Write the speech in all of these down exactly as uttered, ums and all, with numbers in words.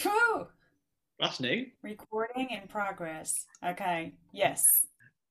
True. That's new. Recording in progress. Okay. Yes.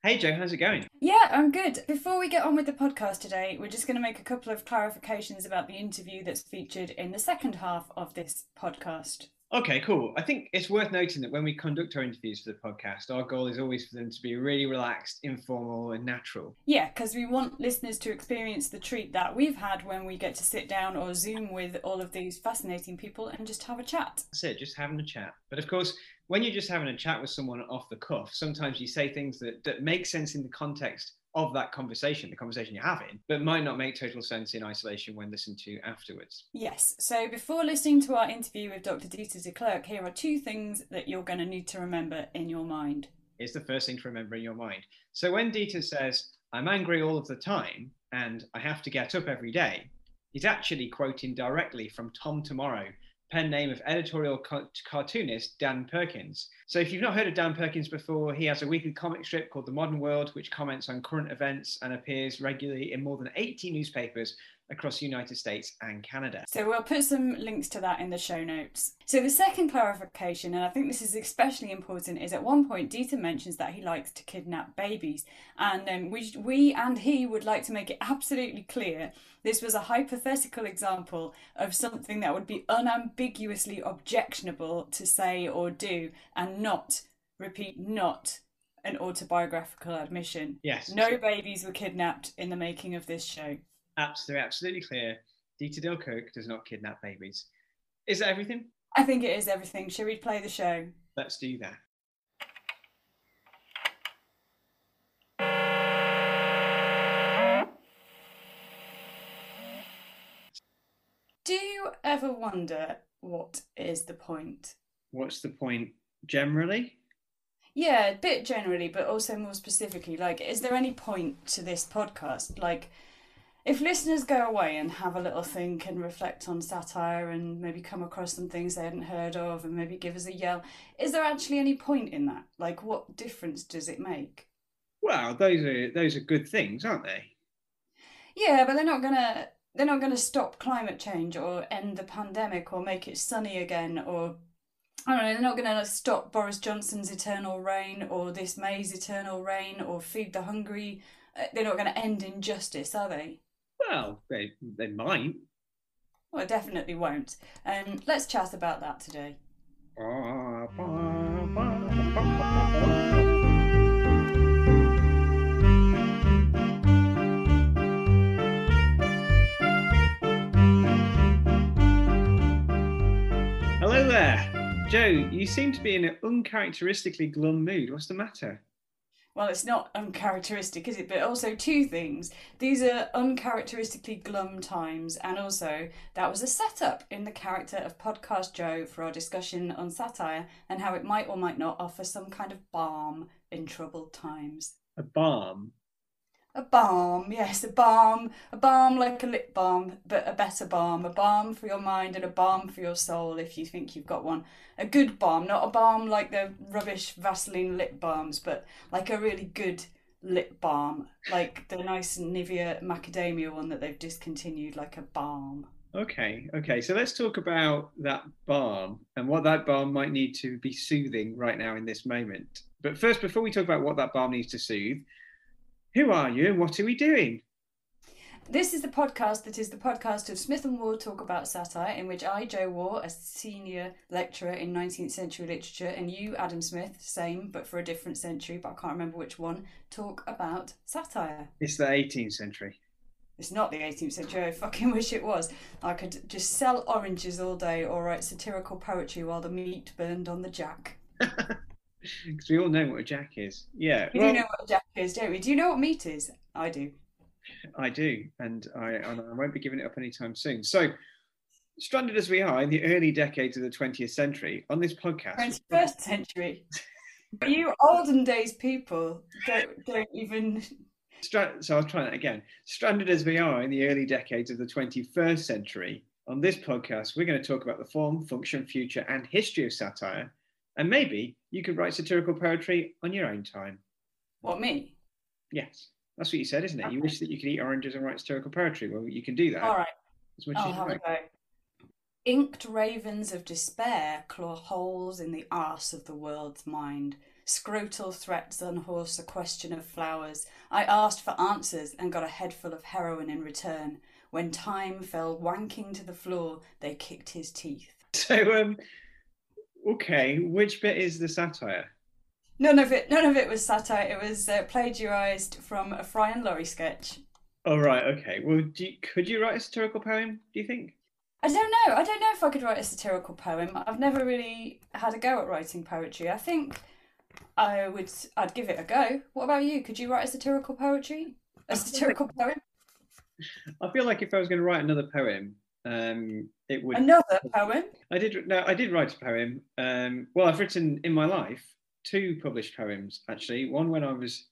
Hey Jo, how's it going? Yeah, I'm good. Before we get on with the podcast today, we're just going to make a couple of clarifications about the interview that's featured in the second half of this podcast. Okay, cool. I think it's worth noting that when we conduct our interviews for the podcast, our goal is always for them to be really relaxed, informal and natural. Yeah, because we want listeners to experience the treat that we've had when we get to sit down or Zoom with all of these fascinating people and just have a chat. That's it, just having a chat. But of course, when you're just having a chat with someone off the cuff, sometimes you say things that, that make sense in the context of that conversation, the conversation you're having, but might not make total sense in isolation when listened to afterwards. Yes. So before listening to our interview with Doctor Dieter Declercq, here are two things that you're going to need to remember in your mind. It's the first thing to remember in your mind. So when Dieter says, I'm angry all of the time and I have to get up every day, he's actually quoting directly from Tom Tomorrow, pen name of editorial co- cartoonist Dan Perkins. So if you've not heard of Dan Perkins before, he has a weekly comic strip called The Modern World, which comments on current events and appears regularly in more than eighty newspapers across the United States and Canada. So we'll put some links to that in the show notes. So the second clarification, and I think this is especially important, is at one point Dieter mentions that he likes to kidnap babies. And um, we, we and he would like to make it absolutely clear this was a hypothetical example of something that would be unambiguously objectionable to say or do, and not, repeat, not an autobiographical admission. Yes. No babies were kidnapped in the making of this show. Absolutely, absolutely clear. Dieter Declercq does not kidnap babies. Is that everything? I think it is everything. Shall we play the show? Let's do that. Do you ever wonder what is the point? What's the point generally? Yeah, a bit generally, but also more specifically. Like, is there any point to this podcast? Like, if listeners go away and have a little think and reflect on satire and maybe come across some things they hadn't heard of and maybe give us a yell, is there actually any point in that? Like, what difference does it make? Well, those are those are good things, aren't they? Yeah, but they're not gonna they're not gonna stop climate change or end the pandemic or make it sunny again, or I don't know, they're not gonna stop Boris Johnson's eternal reign or this May's eternal reign or feed the hungry. They're not gonna end injustice, are they? Well, they, they might. Well, it definitely won't. Um, let's chat about that today. Hello there. Jo, you seem to be in an uncharacteristically glum mood. What's the matter? Well, it's not uncharacteristic, is it? But also two things. These are uncharacteristically glum times. And also, that was a setup in the character of Podcast Joe for our discussion on satire and how it might or might not offer some kind of balm in troubled times. A balm? A balm, yes, a balm. A balm like a lip balm, but a better balm. A balm for your mind and a balm for your soul if you think you've got one. A good balm, not a balm like the rubbish Vaseline lip balms, but like a really good lip balm, like the nice Nivea macadamia one that they've discontinued, like a balm. Okay, okay, so let's talk about that balm and what that balm might need to be soothing right now in this moment. But first, before we talk about what that balm needs to soothe, who are you and what are we doing? This is the podcast that is the podcast of Smith and Ward Talk About Satire, in which I, Joe Waugh, a senior lecturer in nineteenth century literature, and you, Adam Smith, same but for a different century, but I can't remember which one, talk about satire. It's the eighteenth century. It's not the eighteenth century. I fucking wish it was. I could just sell oranges all day or write satirical poetry while the meat burned on the jack. Because we all know what a jack is. Yeah. We well, do know what a jack is, don't we? Do you know what meat is? I do. I do. And I, and I won't be giving it up anytime soon. So, stranded as we are in the early decades of the twentieth century, on this podcast... twenty-first century. You olden days people don't, don't even... Stra- so I'll try that again. Stranded as we are in the early decades of the twenty-first century, on this podcast, we're going to talk about the form, function, future and history of satire. And maybe you could write satirical poetry on your own time. What, me? Yes. That's what you said, isn't it? Okay. You wish that you could eat oranges and write satirical poetry. Well, you can do that. All right. As much I'll as you have like. a go. Inked ravens of despair claw holes in the arse of the world's mind. Scrotal threats unhorse a question of flowers. I asked for answers and got a head full of heroin in return. When time fell wanking to the floor, they kicked his teeth. So, um, okay, which bit is the satire? None of it. None of it was satire. It was uh, plagiarised from a Fry and Laurie sketch. Oh, right. Okay. Well, do you, could you write a satirical poem, do you think? I don't know. I don't know if I could write a satirical poem. I've never really had a go at writing poetry. I think I would. I'd give it a go. What about you? Could you write a satirical poetry? A satirical I poem? I feel like if I was going to write another poem, um, it would another poem. I did. No, I did write a poem. Um, well, I've written in my life two published poems, actually. One when I was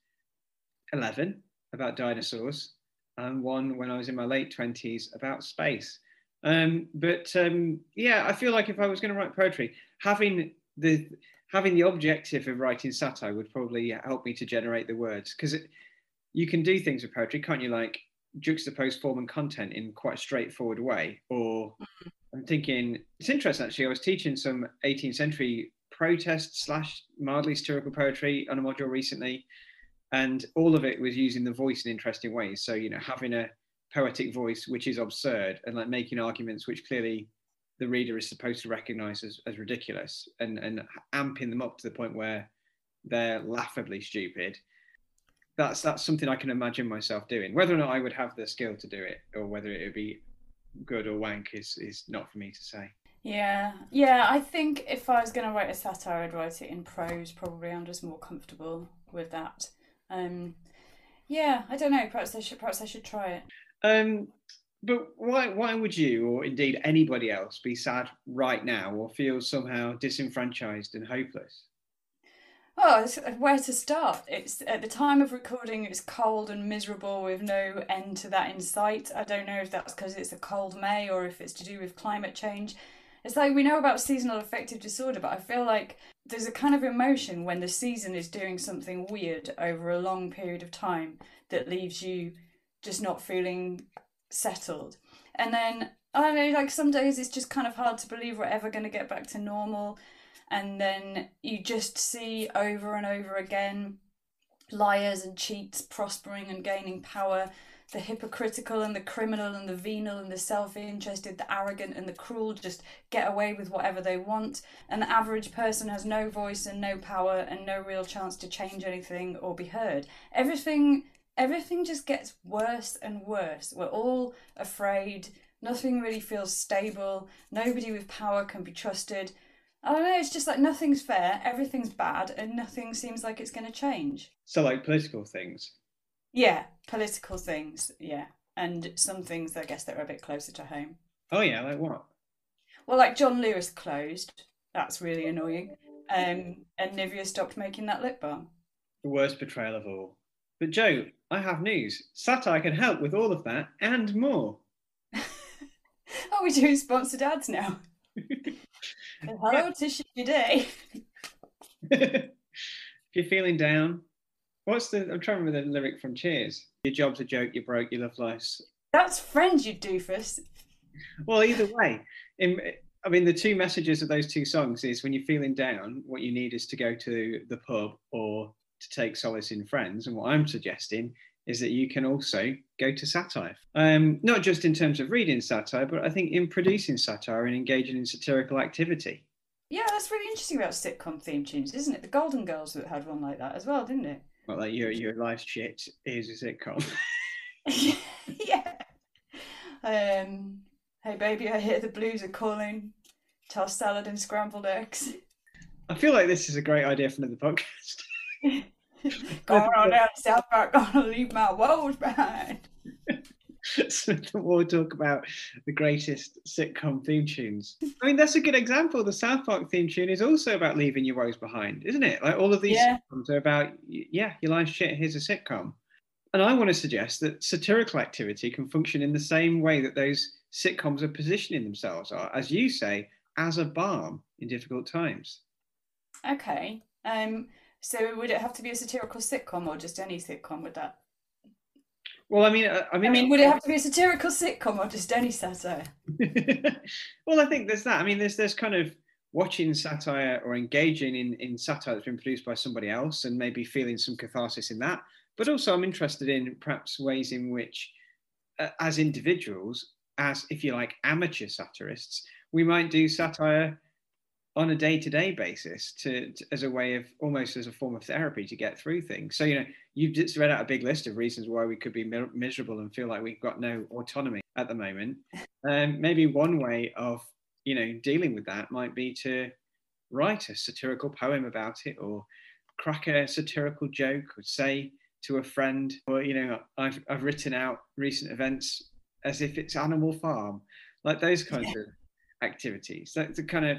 eleven about dinosaurs, and one when I was in my late twenties about space. Um, but um, yeah, I feel like if I was going to write poetry, having the having the objective of writing satire would probably help me to generate the words, because you can do things with poetry, can't you? Like juxtapose form and content in quite a straightforward way. Or I'm thinking it's interesting actually. I was teaching some eighteenth century protest slash mildly satirical poetry on a module recently, and all of it was using the voice in interesting ways. So, you know, having a poetic voice which is absurd and like making arguments which clearly the reader is supposed to recognize as, as ridiculous, and and amping them up to the point where they're laughably stupid. That's that's something I can imagine myself doing. Whether or not I would have the skill to do it, or whether it would be good or wank, is is not for me to say. Yeah, yeah, I think if I was going to write a satire, I'd write it in prose, probably. I'm just more comfortable with that. Um, yeah, I don't know, perhaps I should, perhaps I should try it. Um, but why why would you, or indeed anybody else, be sad right now or feel somehow disenfranchised and hopeless? Oh, where to start? It's at the time of recording, it's cold and miserable with no end to that in sight. I don't know if that's because it's a cold May or if it's to do with climate change. It's like we know about seasonal affective disorder, but I feel like there's a kind of emotion when the season is doing something weird over a long period of time that leaves you just not feeling settled. And then, I don't know, like some days it's just kind of hard to believe we're ever going to get back to normal. And then you just see over and over again liars and cheats prospering and gaining power. The hypocritical and the criminal and the venal and the self-interested, the arrogant and the cruel just get away with whatever they want. And the average person has no voice and no power and no real chance to change anything or be heard. Everything, everything just gets worse and worse. We're all afraid. Nothing really feels stable. Nobody with power can be trusted. I don't know, it's just like nothing's fair, everything's bad, and nothing seems like it's going to change. So like political things? Yeah, political things, yeah. And some things, I guess, that are a bit closer to home. Oh, yeah, like what? Well, like John Lewis closed. That's really annoying. Um, and Nivea stopped making that lip balm. The worst betrayal of all. But, Joe, I have news. Satire can help with all of that and more. Oh, we're doing sponsored ads now. Hello, tissue day. If you're feeling down, what's the, I'm trying to remember the lyric from Cheers. Your job's a joke, you're broke, you love life's. That's Friends, you doofus. Well, either way, in, I mean, the two messages of those two songs is when you're feeling down, what you need is to go to the pub or to take solace in Friends. And what I'm suggesting is that you can also go to satire. Um, not just in terms of reading satire, but I think in producing satire and engaging in satirical activity. Yeah, that's really interesting about sitcom theme tunes, isn't it? The Golden Girls had one like that as well, didn't it? Well, like your, your life shit is a sitcom. Yeah. Um, hey, baby, I hear the blues are calling. Tossed salad and scrambled eggs. I feel like this is a great idea for another podcast. Going on down South Park, gonna leave my woes behind. So we'll talk about the greatest sitcom theme tunes. I mean, that's a good example. The South Park theme tune is also about leaving your woes behind, isn't it? Like all of these yeah. sitcoms are about, yeah, your life's shit, here's a sitcom. And I want to suggest that satirical activity can function in the same way that those sitcoms are positioning themselves are, as you say, as a balm in difficult times. Okay. Um. So would it have to be a satirical sitcom or just any sitcom with that? Well, I mean, I mean, I mean, would it have to be a satirical sitcom or just any satire? Well, I think there's that. I mean, there's there's kind of watching satire or engaging in in satire that's been produced by somebody else and maybe feeling some catharsis in that. But also, I'm interested in perhaps ways in which, uh, as individuals, as if you like, amateur satirists, we might do satire on a day-to-day basis to, to as a way of almost as a form of therapy to get through things. So, you know, you've just read out a big list of reasons why we could be mi- miserable and feel like we've got no autonomy at the moment. Um, maybe one way of, you know, dealing with that might be to write a satirical poem about it, or crack a satirical joke, or say to a friend, or, you know, I've, I've written out recent events as if it's Animal Farm, like those kinds yeah. of activities. That's the kind of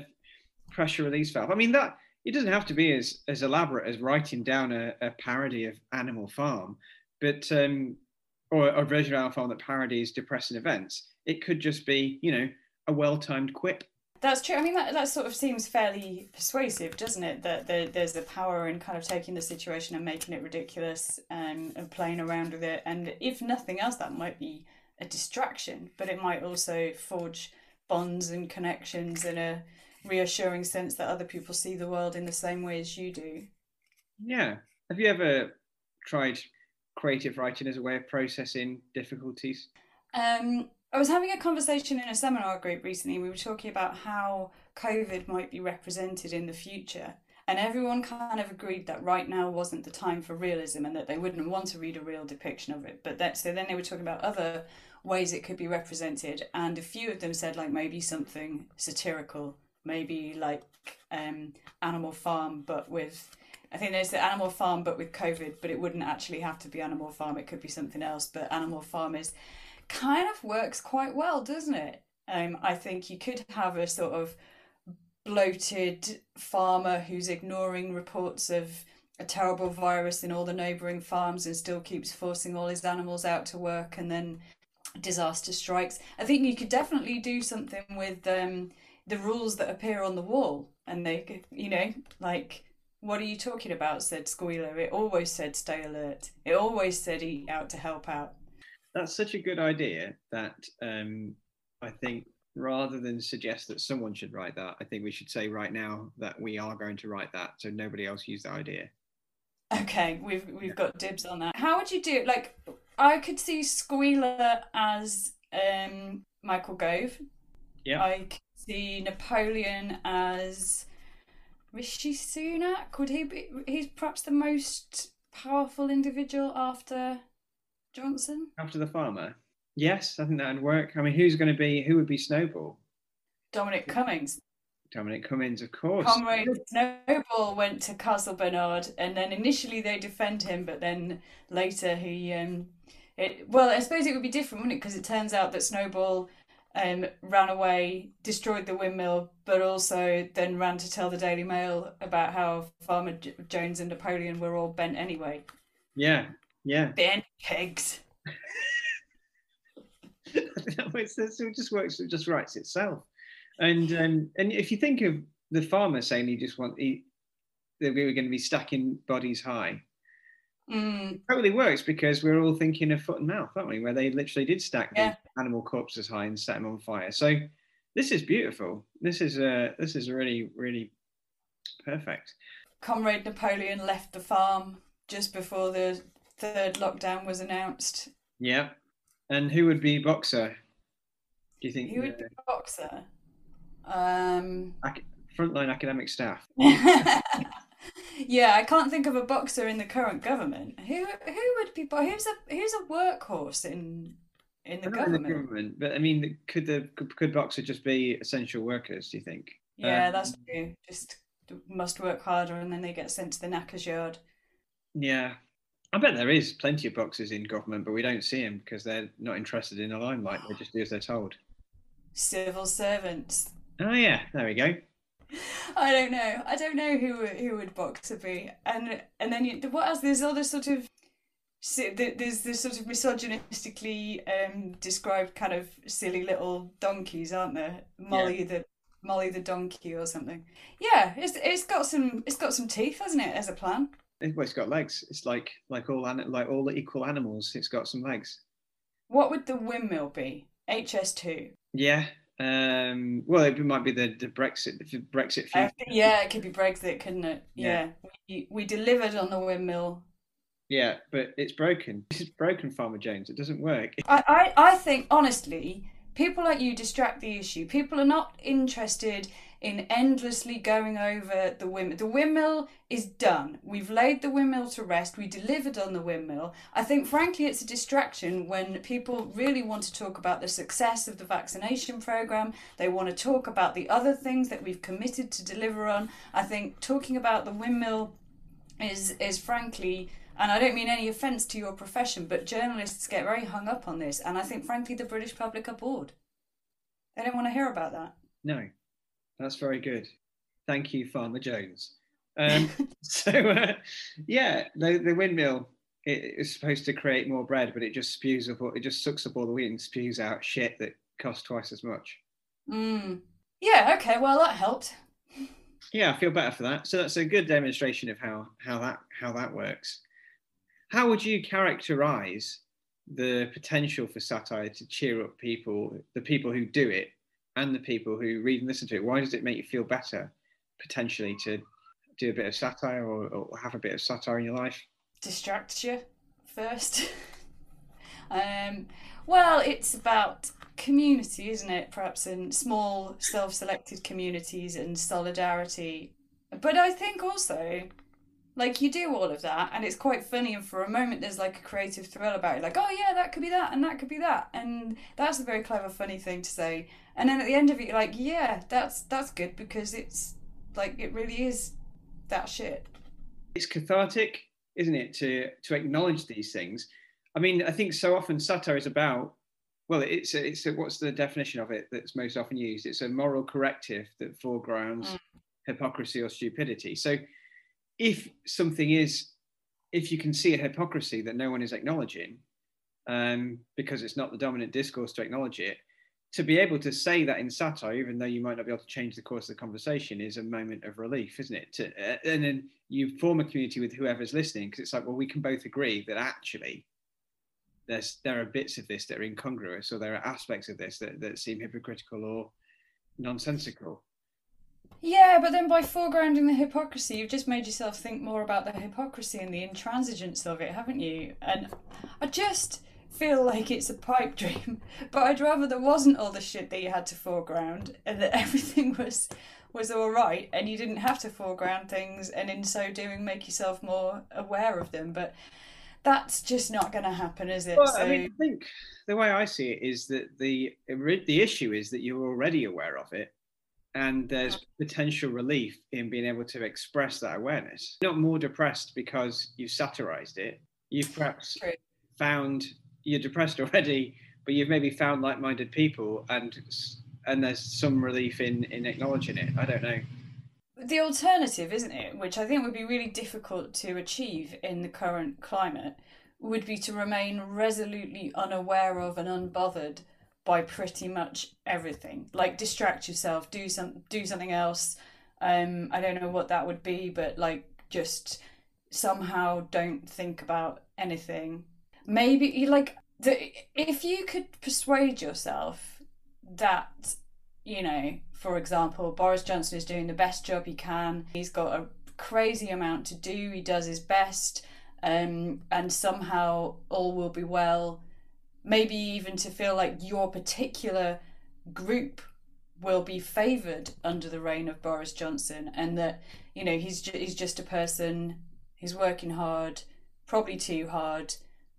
pressure release valve. I mean, that it doesn't have to be as as elaborate as writing down a, a parody of Animal Farm, but um or a version of Animal Farm that parodies depressing events. It could just be, you know, a well-timed quip. That's true. I mean, that, that sort of seems fairly persuasive, doesn't it? That the, there's the power in kind of taking the situation and making it ridiculous and, and playing around with it. And if nothing else, that might be a distraction, but it might also forge bonds and connections and a reassuring sense that other people see the world in the same way as you do. Yeah. Have you ever tried creative writing as a way of processing difficulties? Um, I was having a conversation in a seminar group recently. We were talking about how COVID might be represented in the future. And everyone kind of agreed that right now wasn't the time for realism and that they wouldn't want to read a real depiction of it. But that, so then they were talking about other ways it could be represented. And a few of them said, like, maybe something satirical, maybe like um, Animal Farm, but with, I think there's the Animal Farm, but with COVID, but it wouldn't actually have to be Animal Farm. It could be something else, but Animal Farm is kind of works quite well, doesn't it? Um, I think you could have a sort of bloated farmer who's ignoring reports of a terrible virus in all the neighbouring farms and still keeps forcing all his animals out to work, and then disaster strikes. I think you could definitely do something with um, the rules that appear on the wall, and they, you know, like, what are you talking about, said Squealer. It always said stay alert. It always said eat out to help out. That's such a good idea that um, I think, rather than suggest that someone should write that, I think we should say right now that we are going to write that, so nobody else use the idea. Okay, we've we've yeah. got dibs on that. How would you do it? Like, I could see Squealer as um, Michael Gove. Yeah. I could see Napoleon as Rishi Sunak. Would he be? He's perhaps the most powerful individual after Johnson. After the farmer. Yes, I think that would work. I mean, who's going to be, who would be Snowball? Dominic Cummings. Dominic Cummings, of course. Comrade Snowball went to Castle Bernard, and then initially they defend him, but then later he, um, it, well, I suppose it would be different, wouldn't it? Because it turns out that Snowball um, ran away, destroyed the windmill, but also then ran to tell the Daily Mail about how Farmer J- Jones and Napoleon were all bent anyway. Yeah, yeah. Bent pigs. It just works. It just writes itself, and um, and if you think of the farmer saying he just want he, that we were going to be stacking bodies high, mm. it totally works because we're all thinking of Foot and Mouth, aren't we? Where they literally did stack yeah. the animal corpses high and set them on fire. So this is beautiful. This is a this is really really perfect. Comrade Napoleon left the farm just before the third lockdown was announced. Yeah. And who would be Boxer? Do you think who would uh, be Boxer? Um, ac- frontline academic staff. Yeah, I can't think of a Boxer in the current government. Who who would be who's a who's a workhorse in in the, government? In the government? But I mean, could the could, could Boxer just be essential workers? Do you think? Yeah, um, that's true. Just must work harder, and then they get sent to the knacker's yard. Yeah. I bet there is plenty of Boxers in government, but we don't see them because they're not interested in the limelight. They just do as they're told. Civil servants. Oh yeah, there we go. I don't know. I don't know who who would Boxer be, and and then you, what else? There's all this sort of there's this sort of misogynistically um, described kind of silly little donkeys, aren't there? Molly yeah. the Molly the donkey or something. Yeah, it's it's got some it's got some teeth, hasn't it, as a plan? Well, it's got legs. It's like like all like all the equal animals. It's got some legs. What would the windmill be? H S two. Yeah. Um, well, it might be the, the Brexit the Brexit. Uh, yeah, it could be Brexit, couldn't it? Yeah. yeah. We, we delivered on the windmill. Yeah, but it's broken. It's broken, Farmer James. It doesn't work. I, I, I think, honestly, people like you distract the issue. People are not interested in endlessly going over the windmill. The windmill is done. We've laid the windmill to rest. We delivered on the windmill. I think, frankly, it's a distraction when people really want to talk about the success of the vaccination programme. They want to talk about the other things that we've committed to deliver on. I think talking about the windmill is, is frankly... and I don't mean any offence to your profession, but journalists get very hung up on this. And I think, frankly, the British public are bored. They don't want to hear about that. No, that's very good. Thank you, Farmer Jones. Um, so, uh, yeah, the, the windmill it, is supposed to create more bread, but it just spews up, it just sucks up all the wheat and spews out shit that costs twice as much. Mm. Yeah, OK, well, that helped. Yeah, I feel better for that. So that's a good demonstration of how, how, that, how that works. How would you characterise the potential for satire to cheer up people, the people who do it and the people who read and listen to it? Why does it make you feel better, potentially, to do a bit of satire or, or have a bit of satire in your life? Distract you first. um, well, it's about community, isn't it? Perhaps in small, self-selected communities and solidarity. But I think also... like, you do all of that, and it's quite funny, and for a moment there's, like, a creative thrill about it. Like, oh, yeah, that could be that, and that could be that. And that's a very clever, funny thing to say. And then at the end of it, you're like, yeah, that's that's good, because it's, like, it really is that shit. It's cathartic, isn't it, to, to acknowledge these things? I mean, I think so often satire is about, well, it's, a, it's a, what's the definition of it that's most often used? It's a moral corrective that foregrounds mm. hypocrisy or stupidity. So... if something is, if you can see a hypocrisy that no one is acknowledging, um, because it's not the dominant discourse to acknowledge it, to be able to say that in satire, even though you might not be able to change the course of the conversation, is a moment of relief, isn't it? To, uh, and then you form a community with whoever's listening, because it's like, well, we can both agree that actually there's there are bits of this that are incongruous, or there are aspects of this that, that seem hypocritical or nonsensical. Yeah, but then by foregrounding the hypocrisy, you've just made yourself think more about the hypocrisy and the intransigence of it, haven't you? And I just feel like it's a pipe dream, but I'd rather there wasn't all the shit that you had to foreground and that everything was was all right and you didn't have to foreground things and in so doing make yourself more aware of them. But that's just not going to happen, is it? Well, so... I mean, I think the way I see it is that the the issue is that you're already aware of it. And there's potential relief in being able to express that awareness. You're not more depressed because you've satirized it. You've perhaps True. found you're depressed already, but you've maybe found like-minded people, and and there's some relief in, in acknowledging it. I don't know. The alternative, isn't it, which I think would be really difficult to achieve in the current climate, would be to remain resolutely unaware of and unbothered by pretty much everything. Like, distract yourself, do some do something else. Um, I don't know what that would be, but like just somehow don't think about anything. Maybe like the, if you could persuade yourself that, you know, for example, Boris Johnson is doing the best job he can. He's got a crazy amount to do. He does his best, um, and somehow all will be well. Maybe even to feel like your particular group will be favoured under the reign of Boris Johnson, and that, you know, he's ju- he's just a person, he's working hard, probably too hard,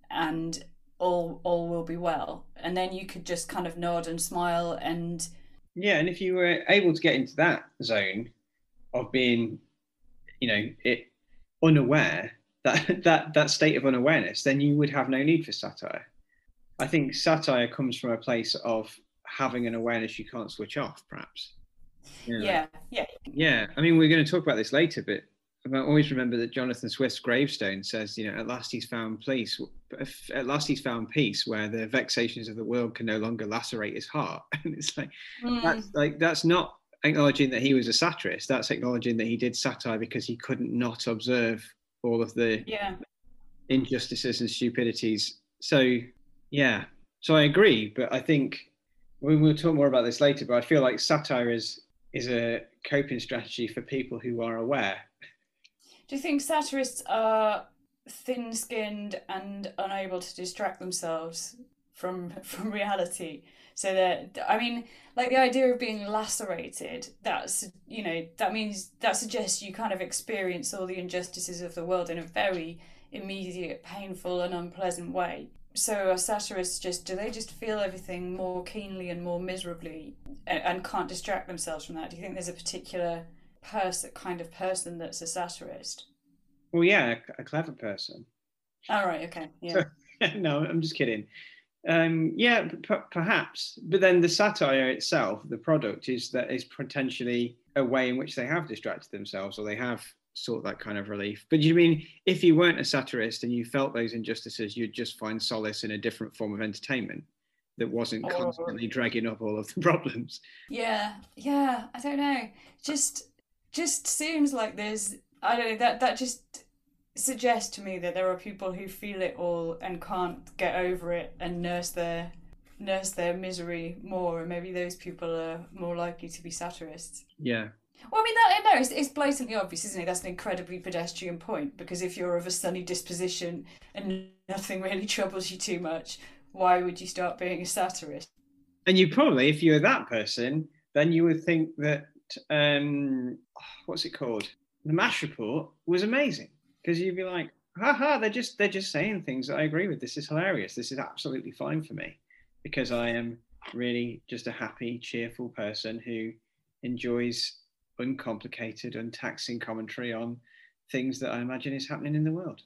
and all all will be well. And then you could just kind of nod and smile and... Yeah, and if you were able to get into that zone of being, you know, it unaware, that that, that state of unawareness, then you would have no need for satire. I think satire comes from a place of having an awareness you can't switch off, perhaps. Yeah. yeah, yeah. Yeah, I mean, we're going to talk about this later, but I always remember that Jonathan Swift's gravestone says, you know, at last he's found peace, at last he's found peace where the vexations of the world can no longer lacerate his heart. And it's like, mm. that's, like, that's not acknowledging that he was a satirist, that's acknowledging that he did satire because he couldn't not observe all of the yeah. injustices and stupidities. So, yeah. So I agree, but I think we will talk more about this later, but I feel like satire is is a coping strategy for people who are aware. Do you think satirists are thin-skinned and unable to distract themselves from from reality? So that, I mean, like the idea of being lacerated, that's, you know, that means, that suggests you kind of experience all the injustices of the world in a very immediate, painful and unpleasant way. So are satirists just, do they just feel everything more keenly and more miserably and, and can't distract themselves from that? Do you think there's a particular person, kind of person that's a satirist? Well, yeah, a, a clever person. All right, okay, yeah. No, I'm just kidding. Um, yeah, p- perhaps. But then the satire itself, the product, is that is potentially a way in which they have distracted themselves or they have sought that kind of relief. But you mean if you weren't a satirist and you felt those injustices, you'd just find solace in a different form of entertainment that wasn't oh. constantly dragging up all of the problems? Yeah, yeah, I don't know. Just, just seems like there's, I don't know, that, that just... suggest to me that there are people who feel it all and can't get over it and nurse their nurse their misery more, and maybe those people are more likely to be satirists. Yeah. Well, I mean, that no, it's, it's blatantly obvious, isn't it? That's an incredibly pedestrian point, because if you're of a sunny disposition and nothing really troubles you too much, why would you start being a satirist? And you probably, if you're that person, then you would think that um, what's it called? The Mash Report was amazing. Because you'd be like, haha, they're just they're just saying things that I agree with. This is hilarious. This is absolutely fine for me, because I am really just a happy, cheerful person who enjoys uncomplicated, untaxing commentary on things that I imagine is happening in the world.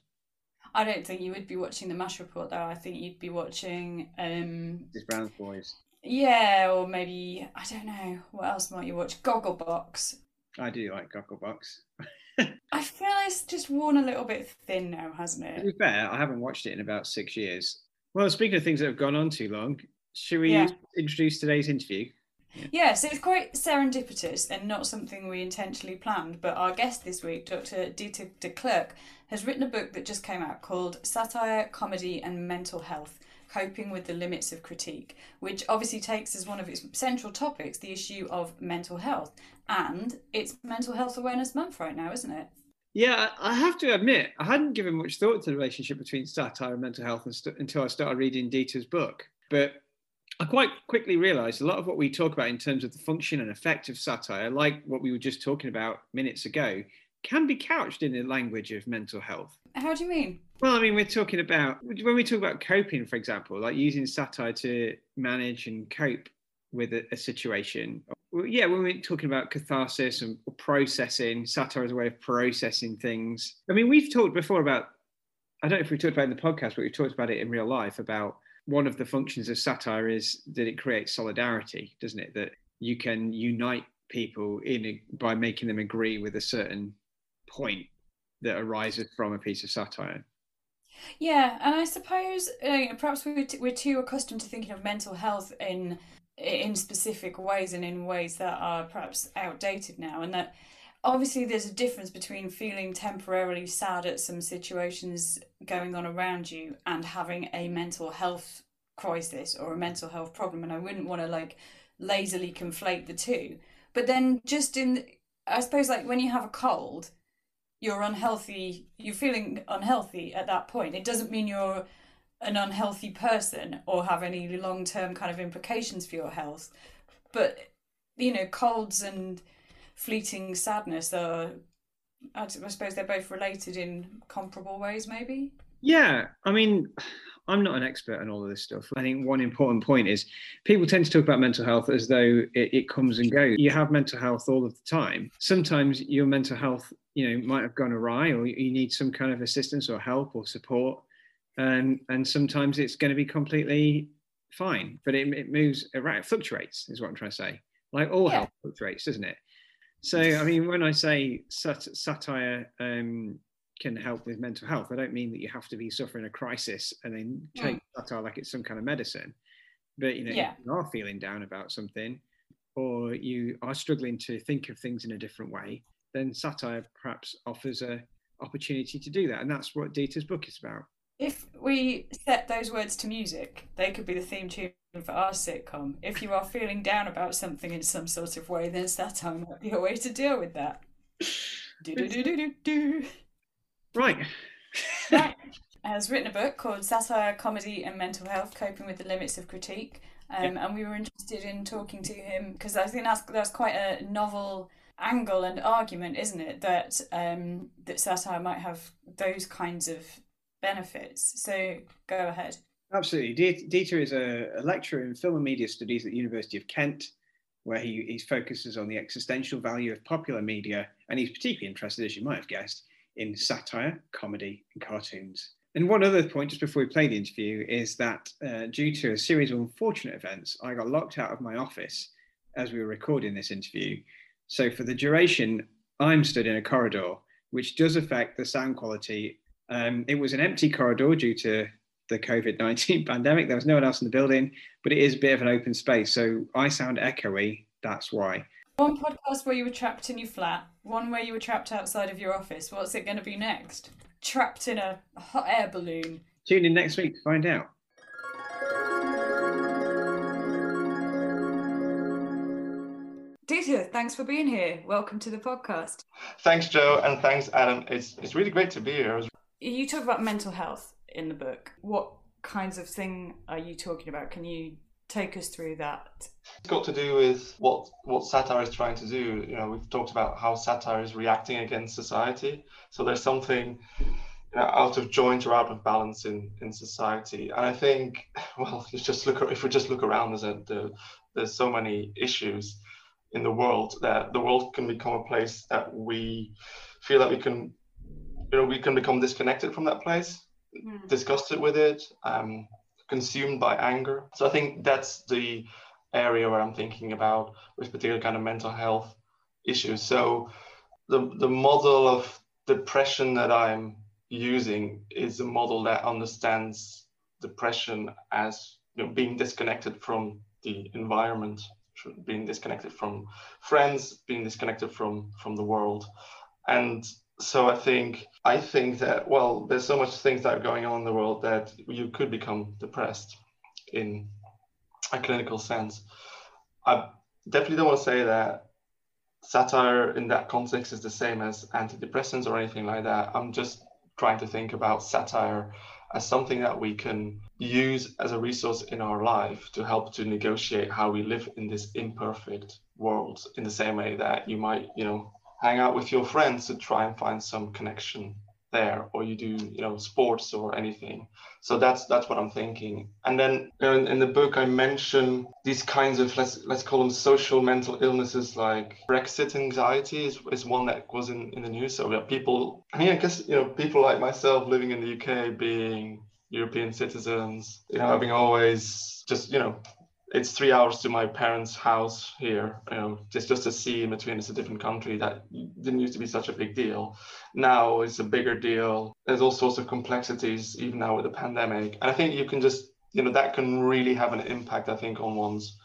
I don't think you would be watching The Mash Report, though. I think you'd be watching... Um... This Brown's Boys. Yeah, or maybe, I don't know, what else might you watch? Gogglebox. I do like Gogglebox. I feel it's just worn a little bit thin now, hasn't it? To be fair, I haven't watched it in about six years. Well, speaking of things that have gone on too long, should we yeah. introduce today's interview? Yeah. yeah, so it's quite serendipitous and not something we intentionally planned, but our guest this week, Doctor Dieter Declercq, has written a book that just came out called Satire, Comedy and Mental Health, Coping with the Limits of Critique, which obviously takes as one of its central topics the issue of mental health. And it's Mental Health Awareness Month right now, isn't it? Yeah, I have to admit, I hadn't given much thought to the relationship between satire and mental health until I started reading Dieter's book. But I quite quickly realised a lot of what we talk about in terms of the function and effect of satire, like what we were just talking about minutes ago, can be couched in the language of mental health. How do you mean? Well, I mean, we're talking about, when we talk about coping, for example, like using satire to manage and cope with a, a situation. Well, yeah, when we're talking about catharsis and processing, satire is a way of processing things. I mean, we've talked before about, I don't know if we talked about it in the podcast, but we've talked about it in real life, about one of the functions of satire is that it creates solidarity, doesn't it? That you can unite people in a, by making them agree with a certain point that arises from a piece of satire. Yeah, and I suppose uh, perhaps we were t- we're too accustomed to thinking of mental health in in specific ways and in ways that are perhaps outdated now, and that obviously there's a difference between feeling temporarily sad at some situations going on around you and having a mental health crisis or a mental health problem, and I wouldn't want to like lazily conflate the two. But then just in, I suppose, like when you have a cold, you're unhealthy, you're feeling unhealthy at that point. It doesn't mean you're an unhealthy person or have any long-term kind of implications for your health. But, you know, colds and fleeting sadness are, I suppose they're both related in comparable ways, maybe? Yeah, I mean, I'm not an expert on all of this stuff. I think one important point is people tend to talk about mental health as though it, it comes and goes. You have mental health all of the time. Sometimes your mental health, you know, might have gone awry, or you need some kind of assistance or help or support. Um, and sometimes it's going to be completely fine, but it, it moves around, it fluctuates, is what I'm trying to say. Like all yeah. health fluctuates, doesn't it? So, I mean, when I say sat- satire um, can help with mental health, I don't mean that you have to be suffering a crisis and then take mm. satire like it's some kind of medicine. But, you know, yeah. if you are feeling down about something, or you are struggling to think of things in a different way, then satire perhaps offers a opportunity to do that. And that's what Dieter's book is about. If we set those words to music, they could be the theme tune for our sitcom. If you are feeling down about something in some sort of way, then satire might be a way to deal with that. Do, do, do, do, do, do. Right. Right. Has written a book called Satire, Comedy and Mental Health, Coping with the Limits of Critique. Um, yeah. And we were interested in talking to him because I think that's, that's quite a novel angle and argument, isn't it? That um, that satire might have those kinds of benefits. So go ahead. Absolutely. D- Dieter is a, a lecturer in film and media studies at the University of Kent, where he, he focuses on the existential value of popular media. And he's particularly interested, as you might have guessed, in satire, comedy and cartoons. And one other point, just before we play the interview, is that uh, due to a series of unfortunate events, I got locked out of my office as we were recording this interview. So for the duration, I'm stood in a corridor, which does affect the sound quality. Um, it was an empty corridor due to the COVID nineteen pandemic. There was no one else in the building, but it is a bit of an open space. So I sound echoey, that's why. One podcast where you were trapped in your flat, one where you were trapped outside of your office. What's it going to be next? Trapped in a hot air balloon. Tune in next week to find out. Dieter, thanks for being here. Welcome to the podcast. Thanks, Joe, and thanks, Adam. It's it's really great to be here. You talk about mental health in the book. What kinds of thing are you talking about? Can you take us through that? It's got to do with what what satire is trying to do. You know, we've talked about how satire is reacting against society. So there's something, you know, out of joint or out of balance in, in society. And I think, well, you just look if we just look around, there's a, the, there's so many issues in the world that the world can become a place that we feel that we can, you know, we can become disconnected from that place, mm. disgusted with it. Um, consumed by anger. So I think that's the area where I'm thinking about with particular kind of mental health issues. So the the model of depression that I'm using is a model that understands depression as, you know, being disconnected from the environment, being disconnected from friends, being disconnected from from the world. And so I think I think that, well, there's so much things that are going on in the world that you could become depressed in a clinical sense. I definitely don't want to say that satire in that context is the same as antidepressants or anything like that. I'm just trying to think about satire as something that we can use as a resource in our life to help to negotiate how we live in this imperfect world, in the same way that you might, you know, hang out with your friends to try and find some connection there, or you do, you know, sports or anything. So that's that's what I'm thinking. And then, you know, in, in the book, I mention these kinds of, let's let's call them social mental illnesses, like Brexit anxiety is, is one that was in, in the news. So yeah, people, I mean, I guess, you know, people like myself living in the U K, being European citizens, you know, having always just, you know, it's three hours to my parents' house here, you know, just, just a sea in between. It's a different country that didn't used to be such a big deal. Now it's a bigger deal. There's all sorts of complexities, even now with the pandemic. And I think you can just, you know, that can really have an impact, I think, on one's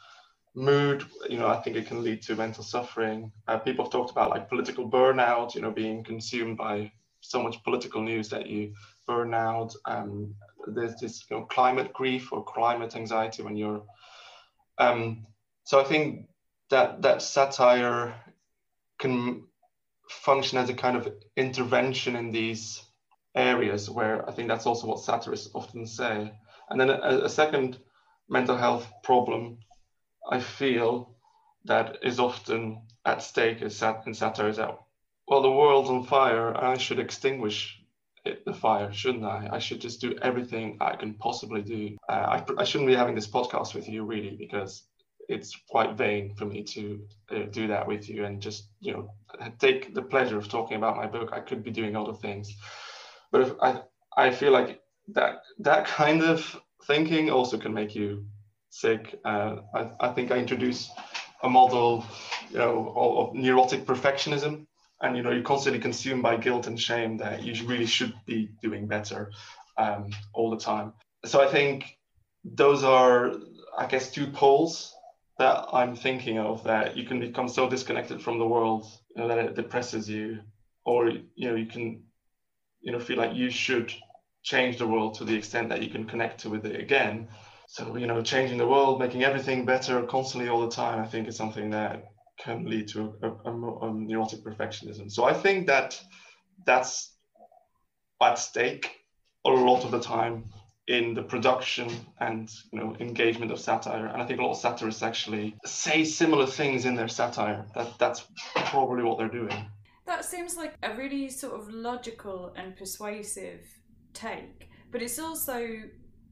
mood. You know, I think it can lead to mental suffering. Uh, people have talked about like political burnout, you know, being consumed by so much political news that you burn out. Um, there's this, you know, climate grief or climate anxiety when you're, Um, so I think that that satire can function as a kind of intervention in these areas, where I think that's also what satirists often say. And then a, a second mental health problem I feel that is often at stake is sat- in satire is that, well, the world's on fire, I should extinguish the fire, shouldn't I? I should just do everything I can possibly do. Uh, I, I shouldn't be having this podcast with you, really, because it's quite vain for me to uh, do that with you and just, you know, take the pleasure of talking about my book. I could be doing other things. But if I I feel like that that kind of thinking also can make you sick. Uh, I, I think I introduce a model, you know, of, of neurotic perfectionism. And, you know, you're constantly consumed by guilt and shame that you really should be doing better um, all the time. So I think those are, I guess, two poles that I'm thinking of, that you can become so disconnected from the world, you know, that it depresses you, or, you know, you can you know, feel like you should change the world to the extent that you can connect to with it again. So, you know, changing the world, making everything better constantly all the time, I think is something that can lead to a, a, a neurotic perfectionism. So I think that that's at stake a lot of the time in the production and, you know, engagement of satire. And I think a lot of satirists actually say similar things in their satire. That that's probably what they're doing. That seems like a really sort of logical and persuasive take, but it's also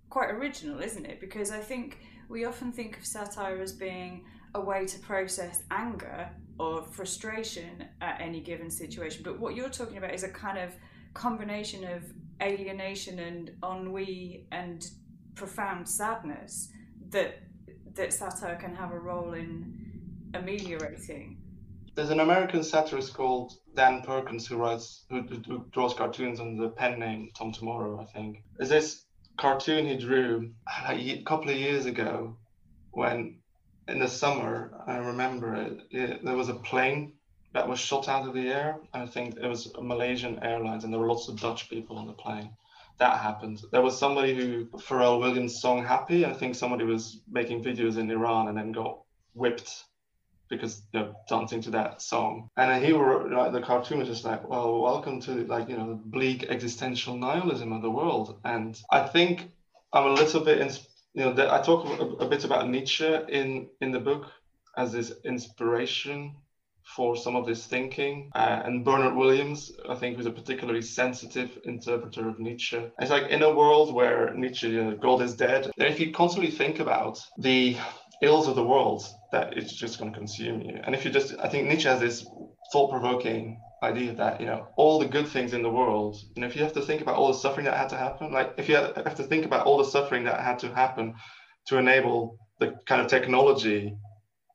quite original, isn't it? Because I think we often think of satire as being a way to process anger or frustration at any given situation, but what you're talking about is a kind of combination of alienation and ennui and profound sadness that that satire can have a role in ameliorating. There's an American satirist called Dan Perkins who writes, who, who draws cartoons under the pen name Tom Tomorrow, I think. There's this cartoon he drew a couple of years ago when, in the summer, I remember it, it there was a plane that was shot out of the air. I think it was Malaysian Airlines, and there were lots of Dutch people on the plane. That happened. There was somebody who, Pharrell Williams' song Happy, I think somebody was making videos in Iran and then got whipped because they're dancing to that song. And then he were like, the cartoon was just like, well, welcome to, like, you know, the bleak existential nihilism of the world. And I think I'm a little bit, in, you know, I talk a, a bit about Nietzsche in, in the book as this inspiration for some of this thinking, uh, and Bernard Williams, I think, who's a particularly sensitive interpreter of Nietzsche. It's like, in a world where Nietzsche, you know, God is dead, and if you constantly think about the ills of the world, that it's just going to consume you. And if you just, I think Nietzsche has this thought-provoking idea that, you know, all the good things in the world, and you know, if you have to think about all the suffering that had to happen, like if you have to think about all the suffering that had to happen to enable the kind of technology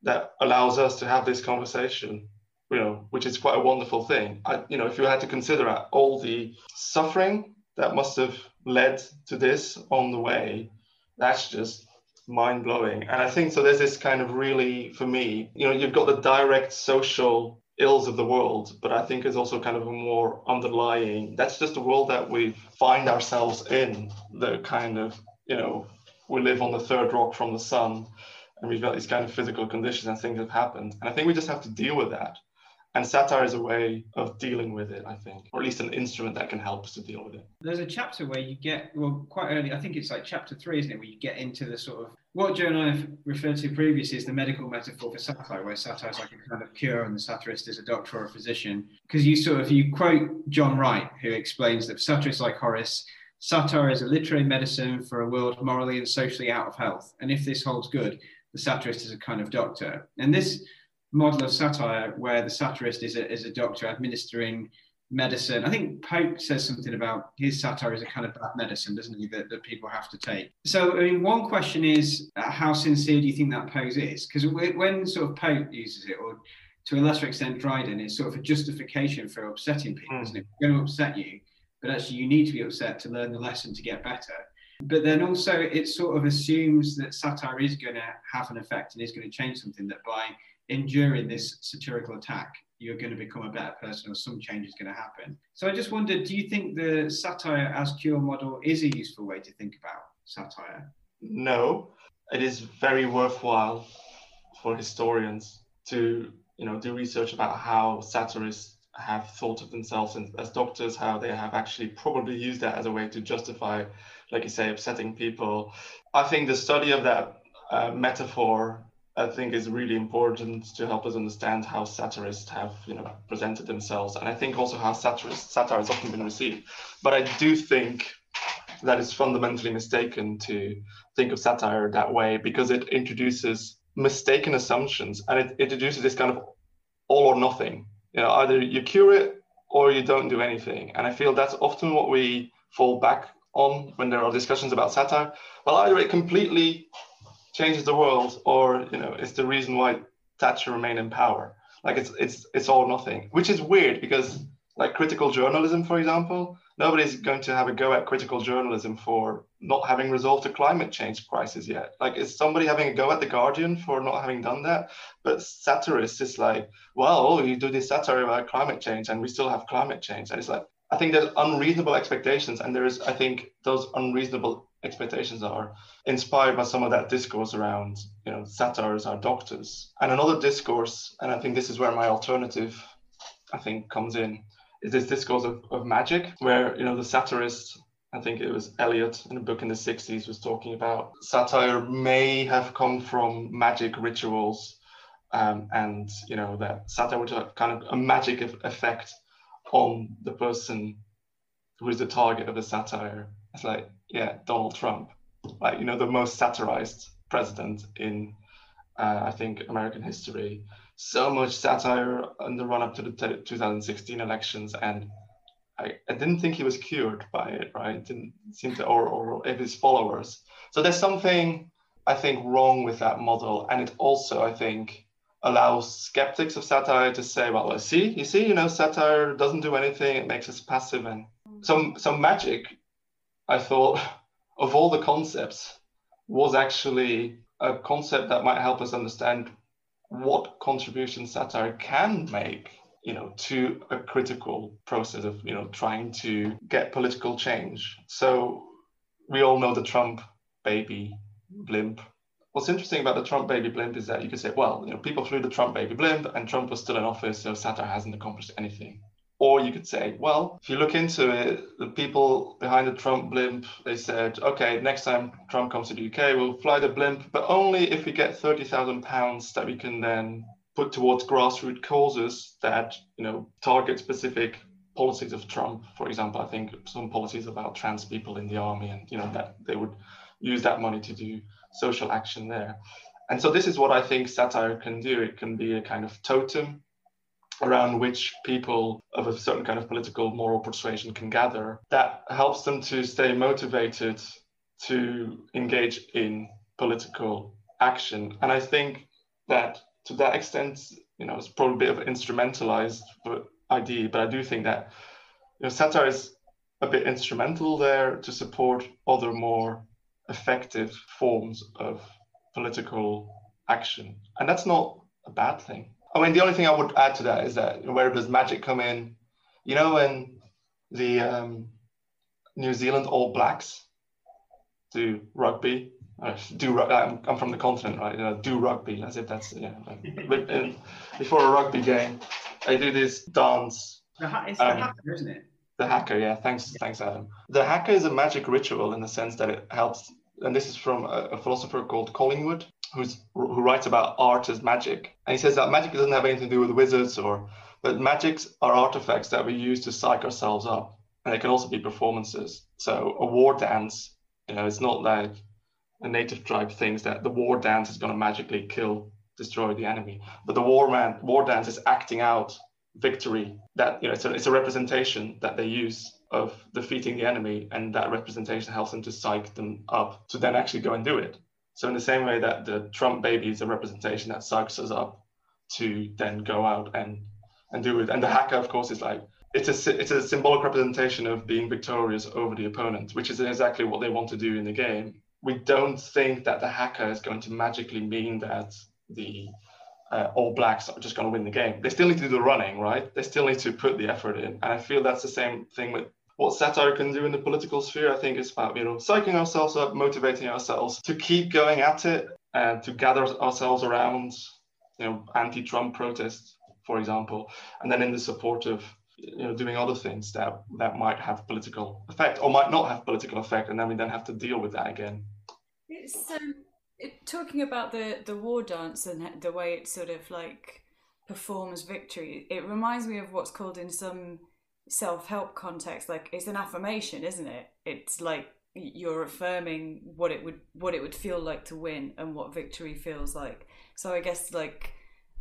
that allows us to have this conversation, you know, which is quite a wonderful thing. I, you know, if you had to consider all the suffering that must have led to this on the way, that's just mind-blowing. And I think, so there's this kind of really, for me, you know, you've got the direct social ills of the world, but I think it's also kind of a more underlying, that's just the world that we find ourselves in, the kind of, you know, we live on the third rock from the sun, and we've got these kind of physical conditions and things have happened. And I think we just have to deal with that. And satire is a way of dealing with it, I think, or at least an instrument that can help us to deal with it. There's a chapter where you get, well, quite early, I think it's like chapter three, isn't it, where you get into the sort of, what Joe and I have referred to previously is the medical metaphor for satire, where satire is like a kind of cure and the satirist is a doctor or a physician. Because you sort of, you quote John Wright, who explains that satirists like Horace, satire is a literary medicine for a world morally and socially out of health. And if this holds good, the satirist is a kind of doctor. And this model of satire where the satirist is a, is a doctor administering medicine. I think Pope says something about his satire is a kind of bad medicine, doesn't he, that, that people have to take. So, I mean, one question is, uh, how sincere do you think that pose is? Because when sort of Pope uses it, or to a lesser extent Dryden, it's sort of a justification for upsetting people, mm. isn't it? We're going to upset you, but actually you need to be upset to learn the lesson to get better. But then also it sort of assumes that satire is going to have an effect and is going to change something, that by enduring this satirical attack, you're going to become a better person or some change is going to happen. So I just wondered, do you think the satire as cure model is a useful way to think about satire? No, it is very worthwhile for historians to, you know, do research about how satirists have thought of themselves as doctors, how they have actually probably used that as a way to justify, like you say, upsetting people. I think the study of that uh, metaphor, I think, is really important to help us understand how satirists have, you know, presented themselves, and I think also how satirists, satire has often been received. But I do think that it's fundamentally mistaken to think of satire that way, because it introduces mistaken assumptions, and it, it introduces this kind of all or nothing. You know, either you cure it or you don't do anything. And I feel that's often what we fall back on when there are discussions about satire. Well, either it completely changes the world, or, you know, it's the reason why Thatcher remained in power. Like, it's it's it's all or nothing, which is weird, because like critical journalism, for example, nobody's going to have a go at critical journalism for not having resolved the climate change crisis yet. Like, is somebody having a go at The Guardian for not having done that? But satirists, it's like, well, you do this satire about climate change and we still have climate change. And it's like, I think there's unreasonable expectations, and there is, I think those unreasonable expectations are inspired by some of that discourse around, you know, satires are doctors. And another discourse, and I think this is where my alternative, I think, comes in, is this discourse of, of magic, where, you know, the satirist, I think it was Eliot in a book in the sixties, was talking about satire may have come from magic rituals, um, and, you know, that satire would have kind of a magic effect on the person who is the target of the satire. It's like, yeah, Donald Trump, like, you know, the most satirized president in, uh, I think, American history. So much satire in the run up to the t- twenty sixteen elections, and I, I didn't think he was cured by it, right? It didn't seem to, or, or if his followers. So there's something, I think, wrong with that model. And it also, I think, allows skeptics of satire to say, well, see, you see, you know, satire doesn't do anything. It makes us passive. And some, some magic, I thought, of all the concepts, was actually a concept that might help us understand what contribution satire can make, you know, to a critical process of, you know, trying to get political change. So we all know the Trump baby blimp. What's interesting about the Trump baby blimp is that you could say, well, you know, people flew the Trump baby blimp and Trump was still in office, so satire hasn't accomplished anything. Or you could say, well, if you look into it, the people behind the Trump blimp, they said, okay, next time Trump comes to the U K, we'll fly the blimp, but only if we get thirty thousand pounds that we can then put towards grassroots causes that, you know, target specific policies of Trump. For example, I think some policies about trans people in the army, and, you know, that they would use that money to do social action there. And so this is what I think satire can do. It can be a kind of totem around which people of a certain kind of political moral persuasion can gather that helps them to stay motivated to engage in political action. And I think that to that extent, you know, it's probably a bit of an instrumentalized idea, but I do think that, you know, satire is a bit instrumental there to support other more effective forms of political action. And that's not a bad thing. I mean, the only thing I would add to that is that, where does magic come in? You know, when the um, New Zealand All Blacks do rugby, uh, do I'm, I'm from the continent, right? You know, do rugby, as if that's, yeah. Like, before a rugby game, I do this dance. The ha- it's um, the hacker, isn't it? The hacker, yeah. Thanks, yeah. Thanks, Adam. The hacker is a magic ritual in the sense that it helps, and this is from a, a philosopher called Collingwood, who's, who writes about art as magic. And he says that magic doesn't have anything to do with wizards, or but magics are artifacts that we use to psych ourselves up. And it can also be performances. So a war dance, you know, it's not like a native tribe thinks that the war dance is going to magically kill, destroy the enemy. But the war, man, war dance is acting out victory. That, you know, it's a, it's a representation that they use of defeating the enemy, and that representation helps them to psych them up to then actually go and do it. So in the same way that the Trump baby is a representation that psychs us up to then go out and, and do it. And the hacker, of course, is like, it's a, it's a symbolic representation of being victorious over the opponent, which is exactly what they want to do in the game. We don't think that the hacker is going to magically mean that the uh, All Blacks are just going to win the game. They still need to do the running, right? They still need to put the effort in. And I feel that's the same thing with what satire can do in the political sphere. I think it's about, you know, psyching ourselves up, motivating ourselves to keep going at it, and to gather ourselves around, you know, anti-Trump protests, for example, and then in the support of, you know, doing other things that, that might have political effect or might not have political effect, and then we then have to deal with that again. It's um, it, talking about the, the war dance and the way it sort of like performs victory, it reminds me of what's called in some self-help context, like, it's an affirmation, isn't it? It's like you're affirming what it would what it would feel like to win and what victory feels like. So I guess like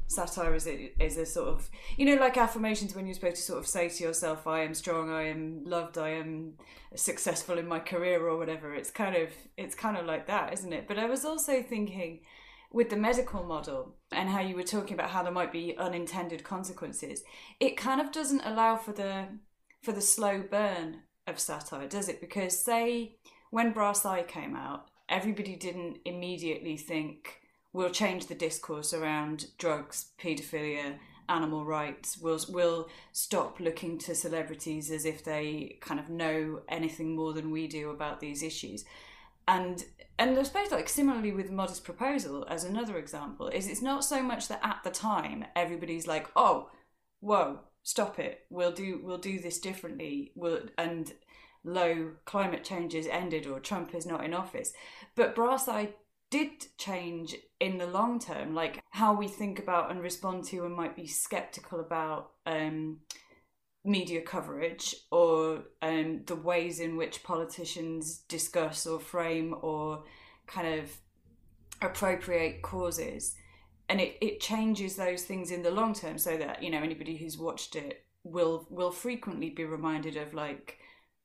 satire is a, is a sort of, you know, like affirmations when you're supposed to sort of say to yourself, I am strong, I am loved, I am successful in my career or whatever. It's kind of it's kind of like that, isn't it? But I was also thinking with the medical model and how you were talking about how there might be unintended consequences, it kind of doesn't allow for the for the slow burn of satire, does it? Because say when Brass Eye came out, everybody didn't immediately think, we'll change the discourse around drugs, paedophilia animal rights will will stop looking to celebrities as if they kind of know anything more than we do about these issues. And and I suppose, like, similarly with Modest Proposal, as another example, is it's not so much that at the time everybody's like, oh, whoa, stop it, we'll do we'll do this differently, we'll and low climate change is ended or Trump is not in office. But Brass Eye did change in the long term, like how we think about and respond to and might be sceptical about um, media coverage or um, the ways in which politicians discuss or frame or kind of appropriate causes. And it, it changes those things in the long term so that, you know, anybody who's watched it will will frequently be reminded of, like,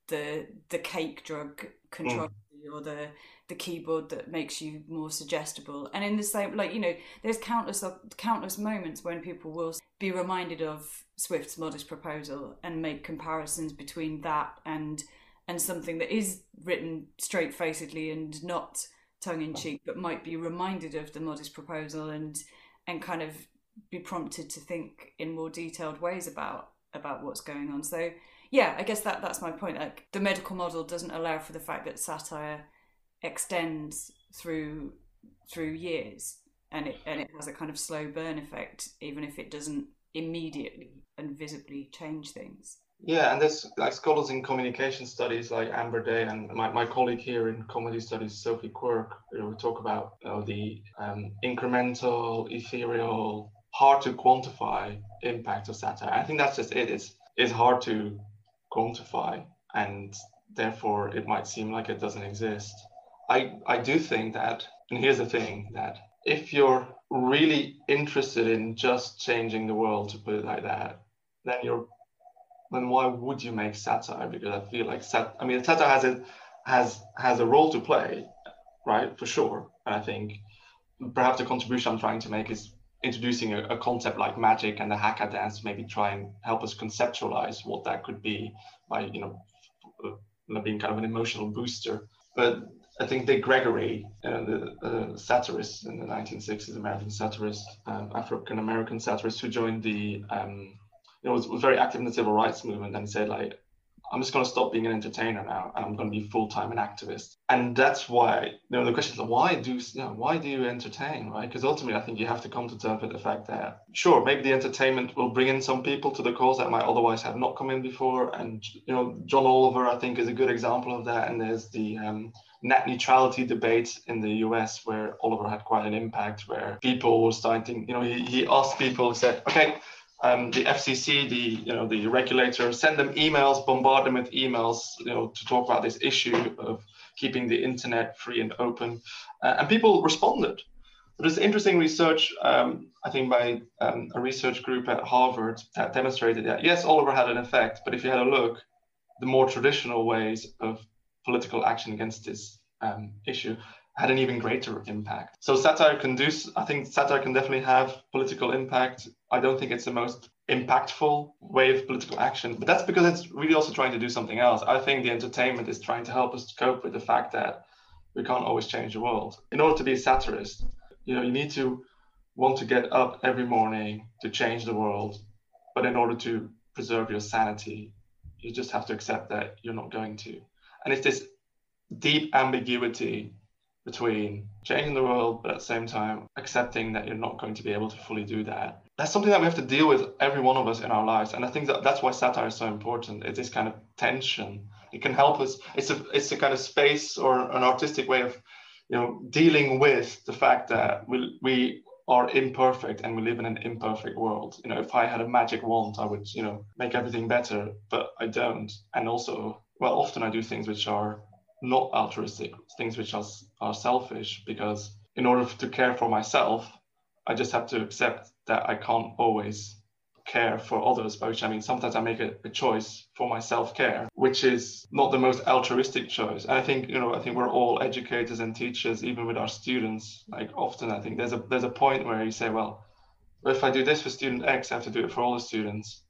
the the cake drug controversy mm. or the the keyboard that makes you more suggestible. And in the same, like, you know, there's countless countless moments when people will be reminded of Swift's Modest Proposal and make comparisons between that and and something that is written straight-facedly and not tongue-in-cheek, but might be reminded of the Modest Proposal and and kind of be prompted to think in more detailed ways about about what's going on. So yeah, I guess that that's my point. Like, the medical model doesn't allow for the fact that satire extends through through years, and it and it has a kind of slow burn effect, even if it doesn't immediately and visibly change things. Yeah, and there's, like, scholars in communication studies like Amber Day and my, my colleague here in comedy studies, Sophie Quirk, who talk about, you know, the um, incremental, ethereal, hard to quantify impact of satire. I think that's just it. It's it's hard to quantify, and therefore it might seem like it doesn't exist. I, I do think that, and here's the thing, that if you're really interested in just changing the world, to put it like that, then you're, then why would you make satire? Because I feel like sat, I mean, satire has a, has, has a role to play, right? For sure. And I think perhaps the contribution I'm trying to make is introducing a, a concept like magic and the haka dance, maybe try and help us conceptualize what that could be by, you know, being kind of an emotional booster. But I think Dick Gregory, uh, the uh, satirist in the nineteen sixties, American satirist, um, African-American satirist who joined the, um, you know, was, was very active in the civil rights movement, and said, like, I'm just going to stop being an entertainer now, and I'm going to be full-time an activist. And that's why, you know, the question is, why do, you know, why do you entertain, right? Because ultimately, I think you have to come to terms with the fact that, sure, maybe the entertainment will bring in some people to the cause that might otherwise have not come in before. And, you know, John Oliver, I think, is a good example of that. And there's the um, net neutrality debate in the U S, where Oliver had quite an impact, where people were starting, you know, he, he asked people, he said, okay, Um, the F C C, the you know the regulator, send them emails, bombard them with emails, you know, to talk about this issue of keeping the internet free and open, uh, and people responded. There's interesting research, um, I think, by um, a research group at Harvard that demonstrated that yes, Oliver had an effect, but if you had a look, the more traditional ways of political action against this um, issue had an even greater impact. So satire can do, I think satire can definitely have political impact. I don't think it's the most impactful way of political action, but that's because it's really also trying to do something else. I think the entertainment is trying to help us cope with the fact that we can't always change the world. In order to be a satirist, you know, you need to want to get up every morning to change the world, but in order to preserve your sanity, you just have to accept that you're not going to. And it's this deep ambiguity between changing the world, but at the same time accepting that you're not going to be able to fully do that. That's something that we have to deal with, every one of us, in our lives. And I think that that's why satire is so important. It's this kind of tension. It can help us. It's a it's a kind of space or an artistic way of, you know, dealing with the fact that we we are imperfect and we live in an imperfect world. You know, if I had a magic wand, I would, you know, make everything better, but I don't. And also, well, often I do things which are not altruistic, things which are, are selfish, because in order to care for myself, I just have to accept that I can't always care for others, by which I mean sometimes I make a, a choice for my self-care, which is not the most altruistic choice. And I think, you know, I think we're all educators and teachers, even with our students. Like, often I think there's a there's a point where you say, well, if I do this for student X, I have to do it for all the students.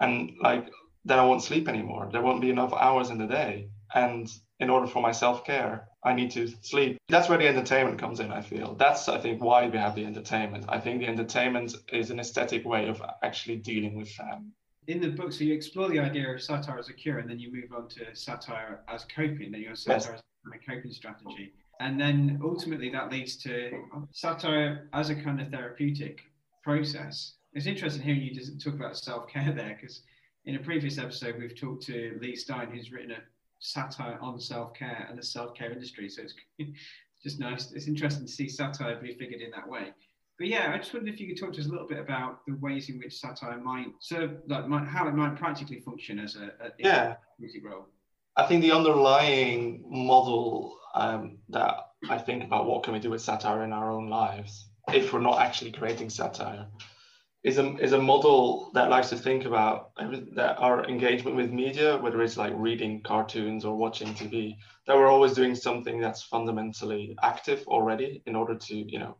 And, like, then I won't sleep anymore. There won't be enough hours in the day. And in order for my self-care, I need to sleep. That's where the entertainment comes in, I feel. That's, I think, why we have the entertainment. I think the entertainment is an aesthetic way of actually dealing with family. In the book, so you explore the idea of satire as a cure, and then you move on to satire as coping, then you have satire yes. as a coping strategy. And then ultimately that leads to satire as a kind of therapeutic process. It's interesting hearing you just talk about self-care there, because in a previous episode, we've talked to Lee Stein, who's written a satire on self-care and the self-care industry. So it's just nice. It's interesting to see satire be figured in that way. But yeah, I just wondered if you could talk to us a little bit about the ways in which satire might serve, like might, how it might practically function as a, a yeah. music role. I think the underlying model um, that I think about what can we do with satire in our own lives, if we're not actually creating satire, is a, is a model that likes to think about that our engagement with media, whether it's like reading cartoons or watching T V, that we're always doing something that's fundamentally active already in order to, you know,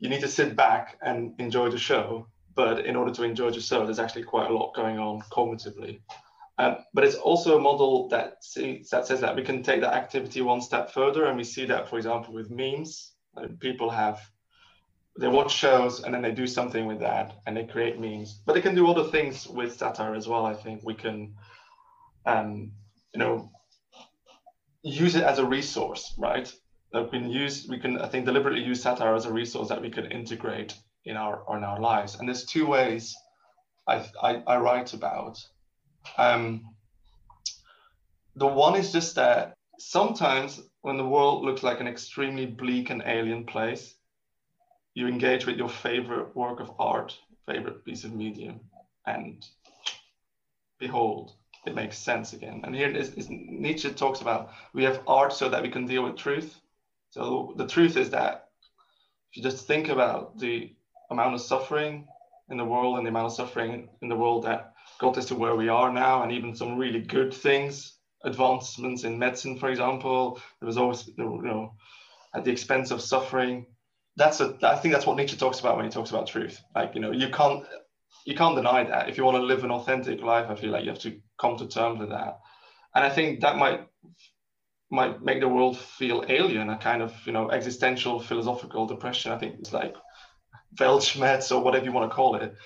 you need to sit back and enjoy the show, but in order to enjoy the show, there's actually quite a lot going on cognitively. Um, but it's also a model that, sees, that says that we can take that activity one step further, and we see that, for example, with memes. Like people have, they watch shows and then they do something with that and they create memes. But they can do other things with satire as well, I think. We can, um, you know, use it as a resource, right? That we can use, we can, I think, deliberately use satire as a resource that we can integrate in our in our lives. And there's two ways I I, I write about. Um, the one is just that sometimes when the world looks like an extremely bleak and alien place, you engage with your favorite work of art, favorite piece of medium, and behold, it makes sense again. And here is, is Nietzsche talks about we have art so that we can deal with truth. So the truth is that if you just think about the amount of suffering in the world and the amount of suffering in the world that got us to where we are now, and even some really good things, advancements in medicine, for example, there was always, you know, at the expense of suffering. That's a, I think that's what Nietzsche talks about when he talks about truth. Like, you know, you can't, you can't deny that. If you want to live an authentic life, I feel like you have to come to terms with that. And I think that might, might make the world feel alien, a kind of, you know, existential philosophical depression. I think it's like Weltschmerz or whatever you want to call it.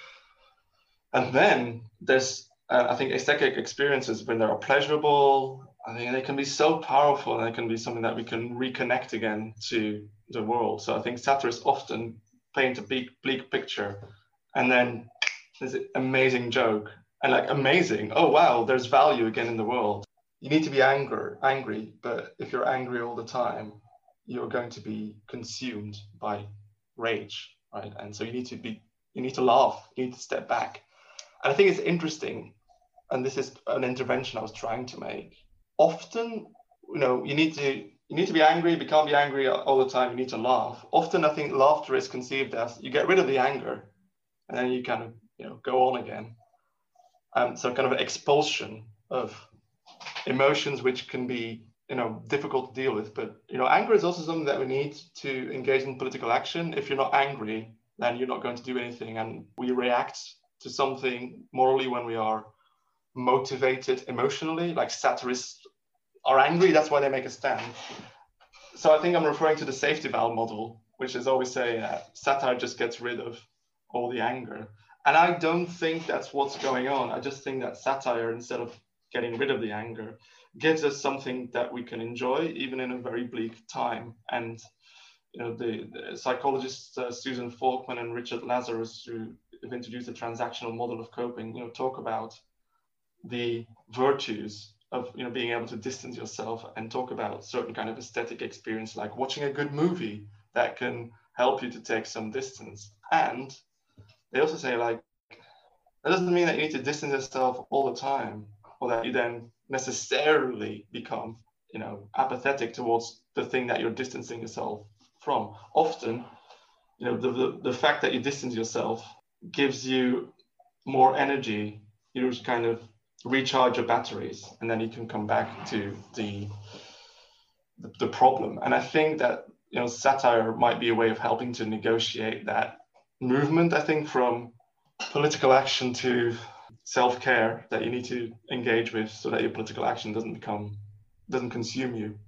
And then there's, uh, I think, aesthetic experiences when they are pleasurable. I think they can be so powerful, and they can be something that we can reconnect again to the world. So I think satirists often paint a bleak, bleak picture, and then there's an amazing joke, and like amazing, oh wow, there's value again in the world. You need to be angry, angry, but if you're angry all the time, you're going to be consumed by rage, right? And so you need to be, you need to laugh, you need to step back. And I think it's interesting, and this is an intervention I was trying to make. Often, you know, you need to you need to be angry, but you can't be angry all the time, you need to laugh. Often I think laughter is conceived as you get rid of the anger, and then you kind of, you know, go on again. Um, so kind of an expulsion of emotions which can be, you know, difficult to deal with. But, you know, anger is also something that we need to engage in political action. If you're not angry, then you're not going to do anything, and we react to something morally when we are motivated emotionally, like satirists are angry, that's why they make a stand. So I think I'm referring to the safety valve model, which is always saying that satire just gets rid of all the anger. And I don't think that's what's going on. I just think that satire, instead of getting rid of the anger, gives us something that we can enjoy, even in a very bleak time. And you know, the, the psychologists uh, Susan Falkman and Richard Lazarus, who have introduced the transactional model of coping, you know, talk about the virtues of, you know, being able to distance yourself, and talk about certain kind of aesthetic experience, like watching a good movie that can help you to take some distance. And they also say, like, that doesn't mean that you need to distance yourself all the time, or that you then necessarily become, you know, apathetic towards the thing that you're distancing yourself from. Often, you know, the, the, the fact that you distance yourself gives you more energy. You just kind of recharge your batteries, and then you can come back to the, the the problem. And I think that, you know, satire might be a way of helping to negotiate that movement, I think, from political action to self-care that you need to engage with, so that your political action doesn't become, doesn't consume you.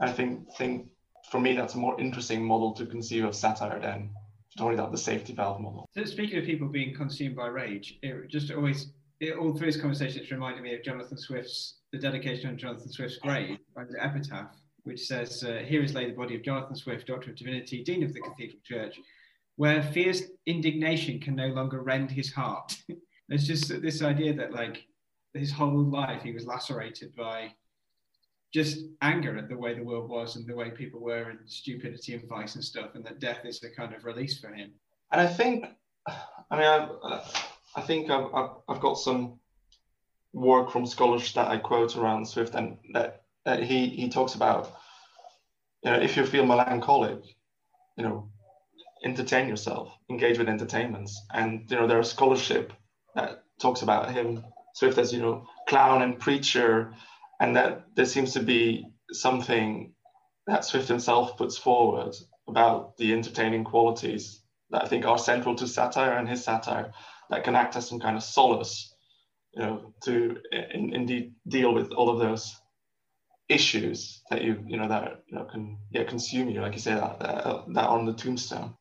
I think, think for me, that's a more interesting model to conceive of satire than story about the safety valve model. So speaking of people being consumed by rage, it just always, it, all through his conversations, reminded me of Jonathan Swift's, the dedication on Jonathan Swift's grave, under Epitaph, which says, uh, here is laid the body of Jonathan Swift, Doctor of Divinity, Dean of the Cathedral Church, where fierce indignation can no longer rend his heart. It's just this idea that, like, his whole life he was lacerated by just anger at the way the world was and the way people were and stupidity and vice and stuff, and that death is the kind of release for him. And I think, I mean, I, I think I've, I've got some work from scholars that I quote around Swift, and that, that he, he talks about, you know, if you feel melancholic, you know, entertain yourself, engage with entertainments. And, you know, there's scholarship that talks about him, Swift, as, you know, clown and preacher, and that there seems to be something that Swift himself puts forward about the entertaining qualities that I think are central to satire and his satire, that can act as some kind of solace, you know, to indeed deal with all of those issues that you, you know, that, you know, can, yeah, consume you, like you say, that, that, that on the tombstone.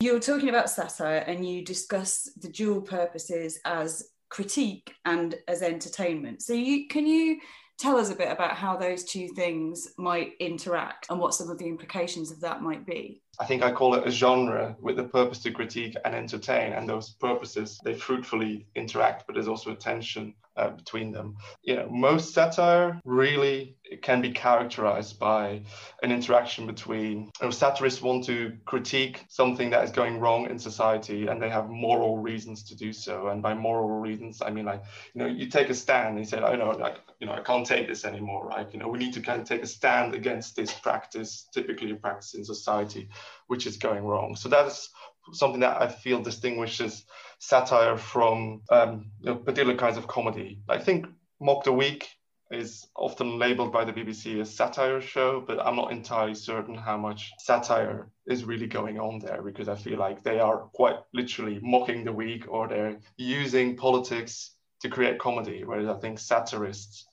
You're talking about satire and you discuss the dual purposes as critique and as entertainment. So you can you tell us a bit about how those two things might interact and what some of the implications of that might be? I think I call it a genre with the purpose to critique and entertain, and those purposes, they fruitfully interact, but there's also a tension uh, between them. You know, most satire really can be characterized by an interaction between, you know, satirists want to critique something that is going wrong in society, and they have moral reasons to do so. And by moral reasons, I mean, like, you know, you take a stand and you say, oh no, like, you know, I can't take this anymore, right? You know, we need to kind of take a stand against this practice, typically a practice in society, which is going wrong. So that's something that I feel distinguishes satire from um, you know, particular kinds of comedy. I think Mock the Week is often labelled by the B B C as satire show, but I'm not entirely certain how much satire is really going on there, because I feel like they are quite literally mocking the week, or they're using politics to create comedy, whereas I think satirists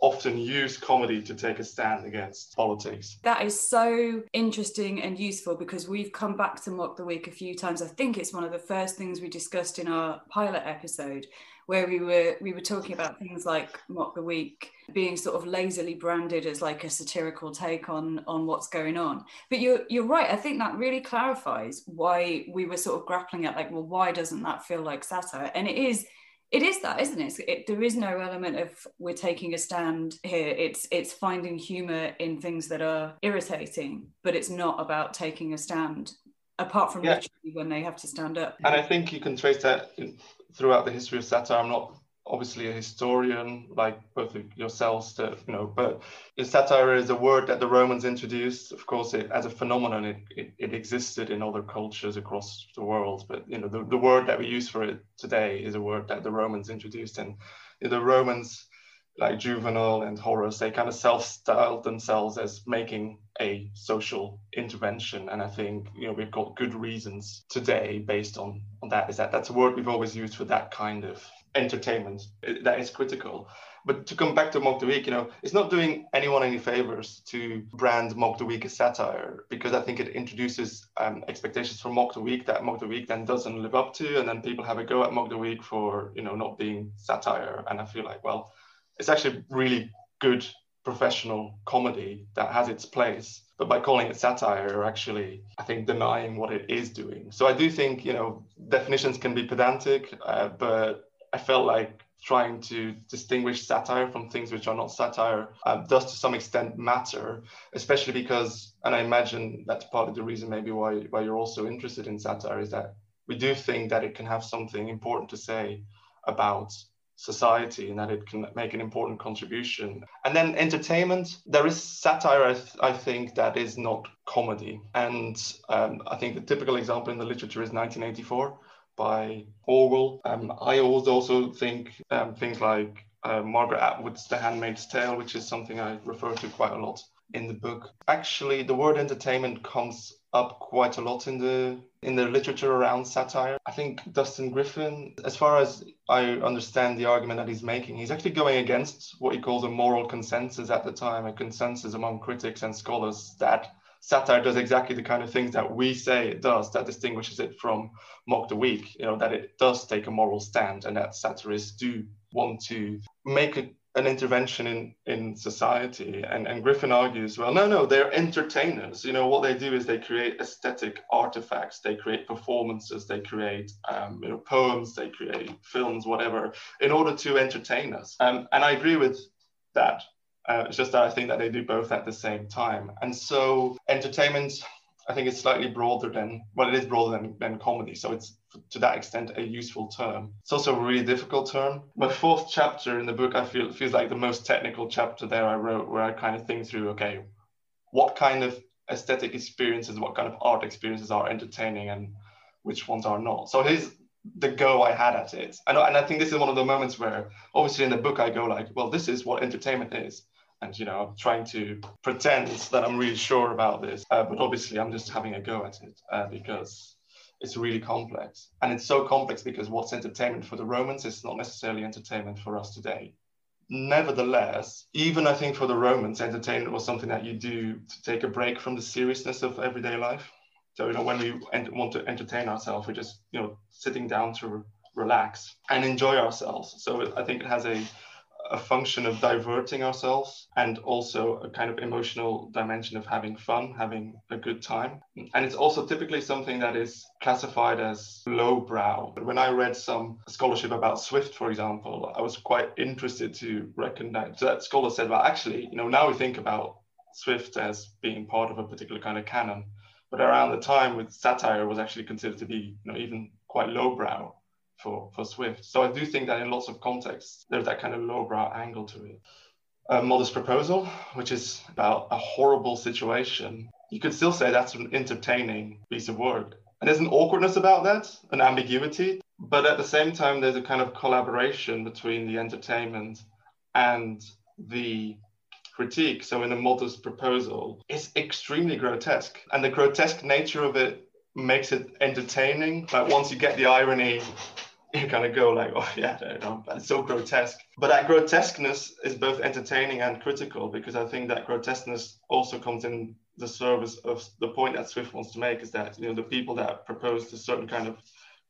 often use comedy to take a stand against politics. That is so interesting and useful, because we've come back to Mock the Week a few times. I think it's one of the first things we discussed in our pilot episode, where we were we were talking about things like Mock the Week being sort of lazily branded as like a satirical take on, on what's going on. But you're, you're right, I think that really clarifies why we were sort of grappling at, like, well, why doesn't that feel like satire? And it is It is that, isn't it? it? There is no element of we're taking a stand here. It's it's finding humour in things that are irritating, but it's not about taking a stand, apart from yeah. literally when they have to stand up. And I think you can trace that throughout the history of satire. I'm not obviously a historian like both of yourselves, to, you know, but satire is a word that the Romans introduced. Of course, it, as a phenomenon, it, it, it existed in other cultures across the world. But, you know, the, the word that we use for it today is a word that the Romans introduced. And the Romans, like Juvenal and Horace, they kind of self-styled themselves as making a social intervention. And I think, you know, we've got good reasons today based on, on that, is that that's a word we've always used for that kind of entertainment that is critical. But to come back to Mock the Week, you know, it's not doing anyone any favors to brand Mock the Week as satire, because I think it introduces um, expectations for Mock the Week that Mock the Week then doesn't live up to, and then people have a go at Mock the Week for, you know, not being satire. And I feel like, well, it's actually really good professional comedy that has its place, but by calling it satire, you're actually, I think, denying what it is doing. So I do think, you know, definitions can be pedantic, uh, but I felt like trying to distinguish satire from things which are not satire uh, does to some extent matter, especially because, and I imagine that's part of the reason maybe why, why you're also interested in satire, is that we do think that it can have something important to say about society and that it can make an important contribution. And then entertainment, there is satire, I, th- I think, that is not comedy. And um, I think the typical example in the literature is nineteen eighty-four. By Orwell. Um, I also think um, things like uh, Margaret Atwood's The Handmaid's Tale, which is something I refer to quite a lot in the book. Actually, the word entertainment comes up quite a lot in the in the literature around satire. I think Dustin Griffin, as far as I understand the argument that he's making, he's actually going against what he calls a moral consensus at the time, a consensus among critics and scholars that satire does exactly the kind of things that we say it does, that distinguishes it from Mock the Week, you know, that it does take a moral stand and that satirists do want to make a an intervention in, in society. And, and Griffin argues, well, no, no, they're entertainers. You know, what they do is they create aesthetic artifacts, they create performances, they create um, you know, poems, they create films, whatever, in order to entertain us. Um, and I agree with that. Uh, it's just that I think that they do both at the same time. And so entertainment, I think it's slightly broader than, well, it is broader than, than comedy. So it's, to that extent, a useful term. It's also a really difficult term. My fourth chapter in the book, I feel, feels like the most technical chapter there I wrote, where I kind of think through, okay, what kind of aesthetic experiences, what kind of art experiences are entertaining and which ones are not. So here's the go I had at it. And, and I think this is one of the moments where, obviously in the book, I go like, well, this is what entertainment is. And, you know, I'm trying to pretend that I'm really sure about this. Uh, but obviously, I'm just having a go at it uh, because it's really complex. And it's so complex because what's entertainment for the Romans is not necessarily entertainment for us today. Nevertheless, even I think for the Romans, entertainment was something that you do to take a break from the seriousness of everyday life. So, you know, when we ent- want to entertain ourselves, we're just, you know, sitting down to relax and enjoy ourselves. So I think it has a a function of diverting ourselves and also a kind of emotional dimension of having fun, having a good time. And it's also typically something that is classified as lowbrow. But when I read some scholarship about Swift, for example, I was quite interested to recognize that scholar said, well, actually, you know, now we think about Swift as being part of a particular kind of canon. But around the time with satire was actually considered to be, you know, even quite lowbrow for for Swift. So I do think that in lots of contexts, there's that kind of lowbrow angle to it. A Modest Proposal, which is about a horrible situation, you could still say that's an entertaining piece of work. And there's an awkwardness about that, an ambiguity, but at the same time, there's a kind of collaboration between the entertainment and the critique. So in A Modest Proposal, it's extremely grotesque. And the grotesque nature of it makes it entertaining. Like once you get the irony, you kind of go like, oh yeah, no, no, that's so grotesque. But that grotesqueness is both entertaining and critical, because I think that grotesqueness also comes in the service of the point that Swift wants to make, is that, you know, the people that proposed a certain kind of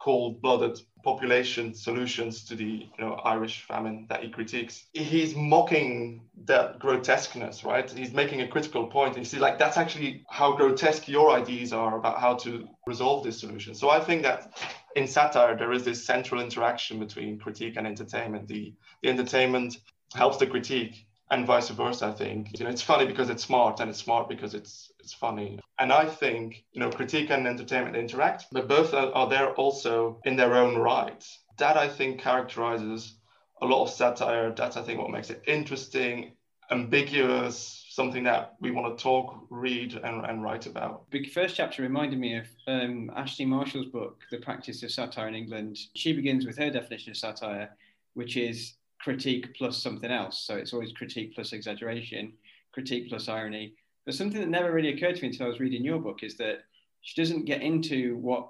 cold-blooded population solutions to the, you know, Irish famine that he critiques, he's mocking that grotesqueness, right? He's making a critical point. And you see, like, that's actually how grotesque your ideas are about how to resolve this solution. So I think that in satire, there is this central interaction between critique and entertainment. The, the entertainment helps the critique and vice versa, I think. You know, it's funny because it's smart, and it's smart because it's it's funny. And I think, you know, critique and entertainment interact, but both are, are there also in their own right. That, I think, characterizes a lot of satire. That's, I think, what makes it interesting, ambiguous, something that we want to talk, read, and, and write about. The first chapter reminded me of um, Ashley Marshall's book, The Practice of Satire in England. She begins with her definition of satire, which is critique plus something else. So it's always critique plus exaggeration, critique plus irony. But something that never really occurred to me until I was reading your book is that she doesn't get into what,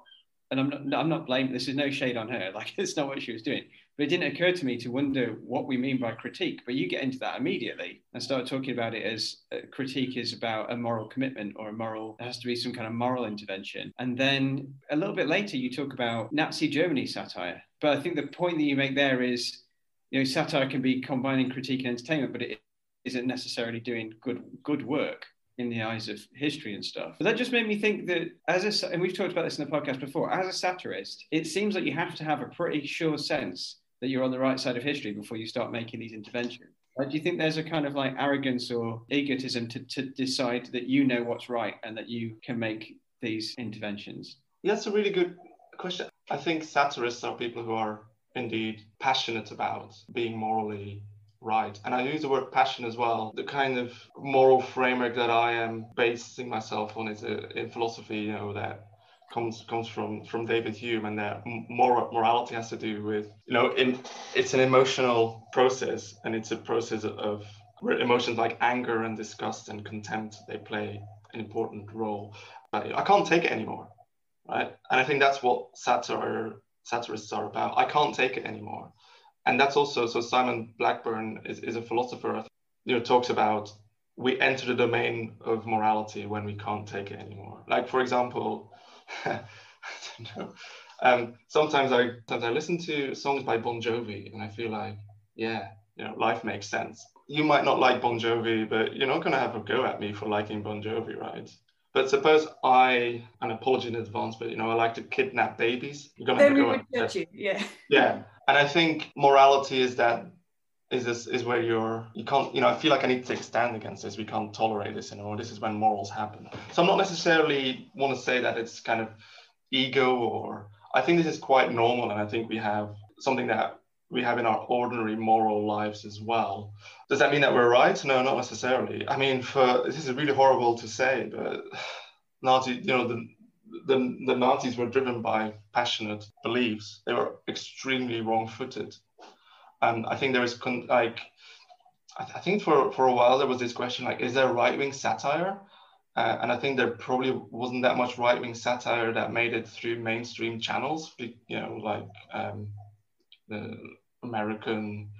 and I'm not, I'm not blaming, this is no shade on her, like it's not what she was doing, but it didn't occur to me to wonder what we mean by critique. But you get into that immediately and start talking about it as uh, critique is about a moral commitment or a moral, there has to be some kind of moral intervention. And then a little bit later, you talk about Nazi Germany satire. But I think the point that you make there is, you know, satire can be combining critique and entertainment, but it isn't necessarily doing good good work in the eyes of history and stuff. But that just made me think that, as a, and we've talked about this in the podcast before, as a satirist, it seems like you have to have a pretty sure sense that you're on the right side of history before you start making these interventions. Like, do you think there's a kind of like arrogance or egotism to, to decide that you know what's right and that you can make these interventions? That's a really good question. I think satirists are people who are indeed passionate about being morally right. And I use the word passion as well. The kind of moral framework that I am basing myself on is a, in philosophy, you know, that comes comes from, from David Hume, and that moral, morality has to do with, you know, in, it's an emotional process, and it's a process of, of where emotions like anger and disgust and contempt, they play an important role. I can't take it anymore. right? And I think that's what satire satirists are about. I can't take it anymore. And that's also, so Simon Blackburn is, is a philosopher, you know, talks about we enter the domain of morality when we can't take it anymore. Like, for example, I don't know, um, sometimes I sometimes I listen to songs by Bon Jovi and I feel like, yeah, you know, life makes sense. You might not like Bon Jovi, but you're not going to have a go at me for liking Bon Jovi, right? But suppose I, an apology in advance, but, you know, I like to kidnap babies. You're going to have a go at me. Then we would judge you, yeah. Yeah. And I think morality is that, is this, is where you're, you can't, you know, I feel like I need to take a stand against this. We can't tolerate this anymore. This is when morals happen. So I'm not necessarily want to say that it's kind of ego or, I think this is quite normal. And I think we have something that we have in our ordinary moral lives as well. Does that mean that we're right? No, not necessarily. I mean, for, this is really horrible to say, but Nazi, you know, the, the, the Nazis were driven by passionate beliefs. They were extremely wrong-footed. And um, I think there is con- like, I, th- I think for, for a while there was this question, like, is there right-wing satire? Uh, and I think there probably wasn't that much right-wing satire that made it through mainstream channels, you know, like um, the American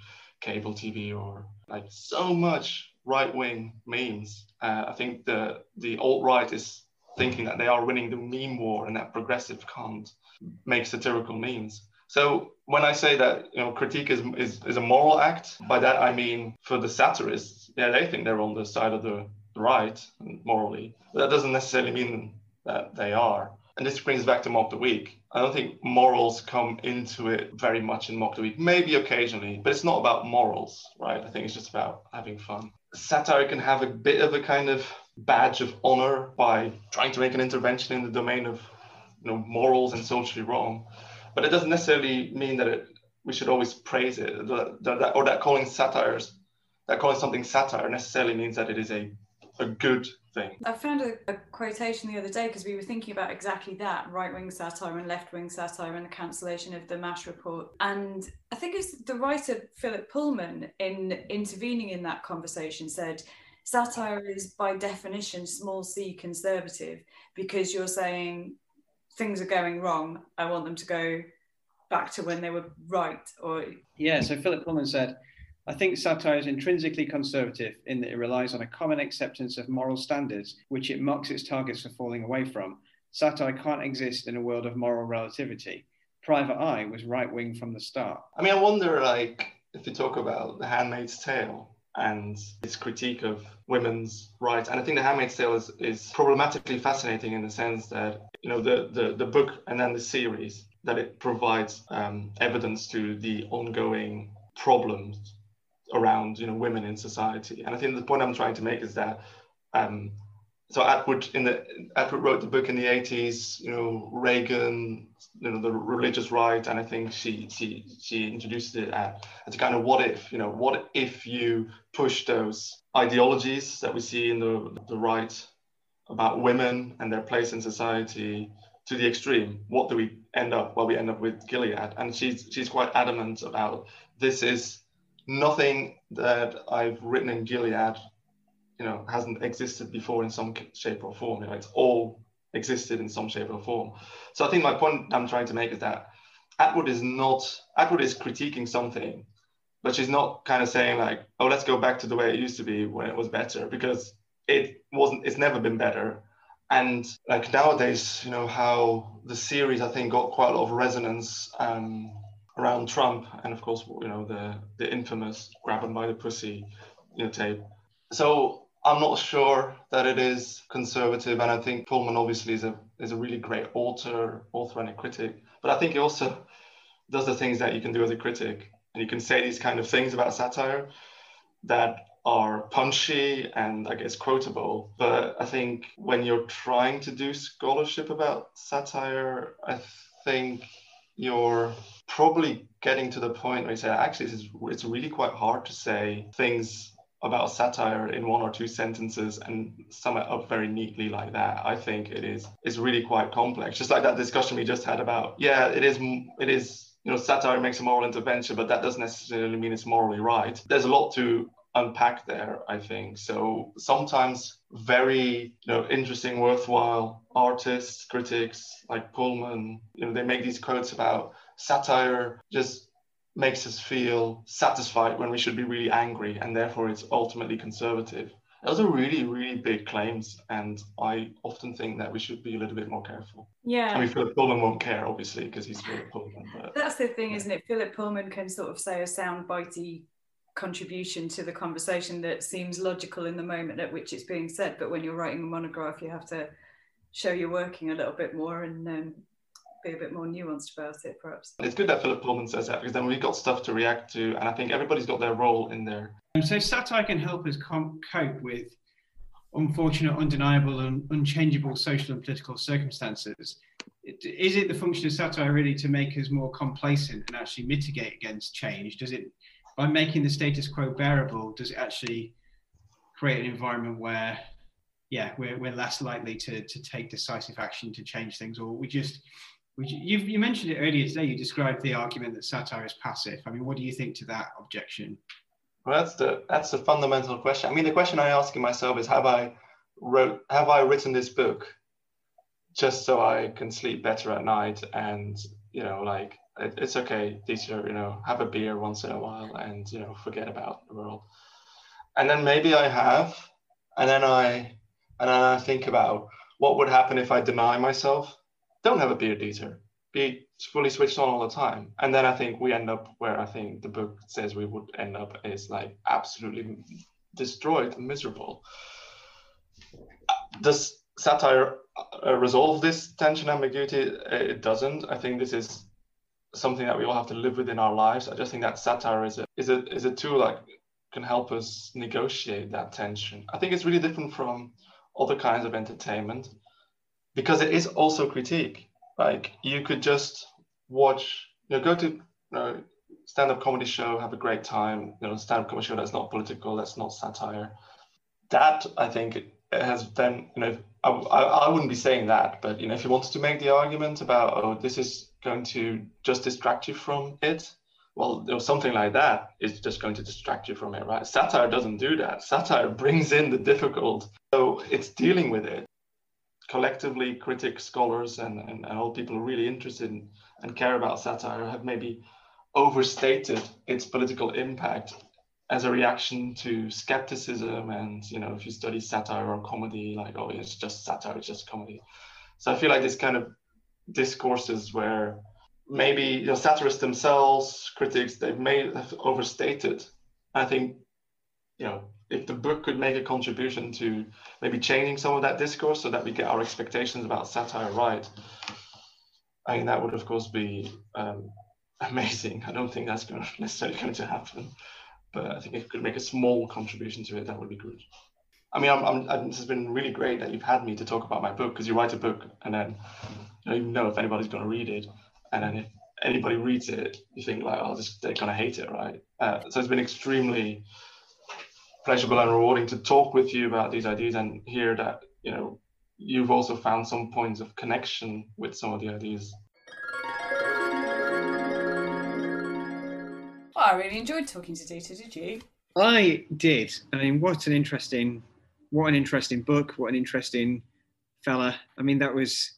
cable T V, or like so much right-wing memes. Uh, I think the, the alt-right is thinking that they are winning the meme war and that progressive can't make satirical memes. So when I say that, you know, critique is, is, is a moral act, by that I mean for the satirists, yeah, they think they're on the side of the right morally. But that doesn't necessarily mean that they are. And this brings back to Mock the Week. I don't think morals come into it very much in Mock the Week, maybe occasionally, but it's not about morals, right? I think it's just about having fun. Satire can have a bit of a kind of badge of honor by trying to make an intervention in the domain of, you know, morals and socially wrong. But it doesn't necessarily mean that it, we should always praise it, or that calling satires, that calling something satire necessarily means that it is a, a good thing. I found a, a quotation the other day because we were thinking about exactly that, right-wing satire and left-wing satire and the cancellation of the Mash Report. And I think it's the writer Philip Pullman, in intervening in that conversation, said, satire is by definition small c conservative, because you're saying things are going wrong, I want them to go back to when they were right. Or yeah, so Philip Pullman said, I think satire is intrinsically conservative in that it relies on a common acceptance of moral standards, which it mocks its targets for falling away from. Satire can't exist in a world of moral relativity. Private Eye was right-wing from the start. I mean, I wonder, like, if you talk about The Handmaid's Tale and its critique of women's rights. And I think The Handmaid's Tale is, is problematically fascinating in the sense that, you know, the, the, the book and then the series, that it provides um, evidence to the ongoing problems around, you know, women in society. And I think the point I'm trying to make is that, um, so Atwood, in the, Atwood wrote the book in the eighties, you know, Reagan, you know, the religious right, and I think she she she introduced it at, as a kind of what if, you know, what if you push those ideologies that we see in the, the right about women and their place in society to the extreme? What do we end up? Well, we end up with Gilead. And she's she's quite adamant about, this is nothing that I've written in Gilead, you know, hasn't existed before in some shape or form. You know, it's all existed in some shape or form. So I think my point I'm trying to make is that Atwood is not, Atwood is critiquing something, but she's not kind of saying like, oh, let's go back to the way it used to be when it was better, because it wasn't, it's never been better. And like nowadays, you know, how the series, I think, got quite a lot of resonance um, around Trump. And of course, you know, the, the infamous grab him by the pussy, you know, tape. So I'm not sure that it is conservative, and I think Pullman obviously is a is a really great author, author and a critic. But I think he also does the things that you can do as a critic, and you can say these kind of things about satire that are punchy and I guess quotable. But I think when you're trying to do scholarship about satire, I think you're probably getting to the point where you say, actually, it's it's really quite hard to say things about satire in one or two sentences and sum it up very neatly like that. I think it is it's really quite complex. Just like that discussion we just had about, yeah, it is, it is, you know, satire makes a moral intervention, but that doesn't necessarily mean it's morally right. There's a lot to unpack there, I think. So sometimes very, you know, interesting, worthwhile artists, critics like Pullman, you know, they make these quotes about satire just makes us feel satisfied when we should be really angry, and therefore it's ultimately conservative. Those are really, really big claims, and I often think that we should be a little bit more careful. Yeah. I mean, Philip Pullman won't care, obviously, because he's Philip Pullman. But, that's the thing, yeah. Isn't it? Philip Pullman can sort of say a soundbitey contribution to the conversation that seems logical in the moment at which it's being said, but when you're writing a monograph, you have to show you're working a little bit more and um, be a bit more nuanced about it, perhaps. It's good that Philip Pullman says that, because then we've got stuff to react to, and I think everybody's got their role in there. So satire can help us cope with unfortunate, undeniable and unchangeable social and political circumstances. Is it the function of satire really to make us more complacent and actually mitigate against change? Does it, by making the status quo bearable, does it actually create an environment where, yeah, we're, we're less likely to, to take decisive action to change things? Or we just, we, you've, you mentioned it earlier today, you described the argument that satire is passive. I mean, what do you think to that objection? Well, that's the that's the fundamental question. I mean, the question I'm asking myself is, have I wrote have I written this book just so I can sleep better at night, and, you know, like, it, it's okay, Dieter, you know, have a beer once in a while and, you know, forget about the world. And then maybe I have, and then I and then I think about what would happen if I deny myself. Don't have a beer, Dieter. Be fully switched on all the time. And then I think we end up where I think the book says we would end up, is like absolutely destroyed and miserable. Does satire resolve this tension, ambiguity? It doesn't. I think this is something that we all have to live with in our lives. I just think that satire is a, is a, is a tool that can help us negotiate that tension. I think it's really different from other kinds of entertainment, because it is also critique. Like, you could just watch, you know, go to, you know, stand-up comedy show, have a great time, you know, stand-up comedy show that's not political, that's not satire. That, I think, has then, you know, I, I, I wouldn't be saying that, but, you know, if you wanted to make the argument about, oh, this is going to just distract you from it, well, you know, something like that is just going to distract you from it, right? Satire doesn't do that. Satire brings in the difficult, so it's dealing with it. Collectively, critics, scholars, and, and, and all people really interested in and care about satire have maybe overstated its political impact as a reaction to skepticism. And, you know, if you study satire or comedy, like, oh, it's just satire, it's just comedy. So I feel like this kind of discourses where maybe, you know, satirists themselves, critics, they've made have overstated. I think, you know, if the book could make a contribution to maybe changing some of that discourse so that we get our expectations about satire right, I mean, that would, of course, be um, amazing. I don't think that's going to necessarily going to happen, but I think if it could make a small contribution to it, that would be good. I mean, I'm, I'm, I'm, this has been really great that you've had me to talk about my book, because you write a book and then you don't even know if anybody's going to read it. And then if anybody reads it, you think, like, oh, this, they're going to hate it, right? Uh, so it's been extremely pleasurable and rewarding to talk with you about these ideas and hear that, you know, you've also found some points of connection with some of the ideas. Well, I really enjoyed talking to Dieter, did you? I did. I mean, what an interesting, what an interesting book, what an interesting fella. I mean, that was,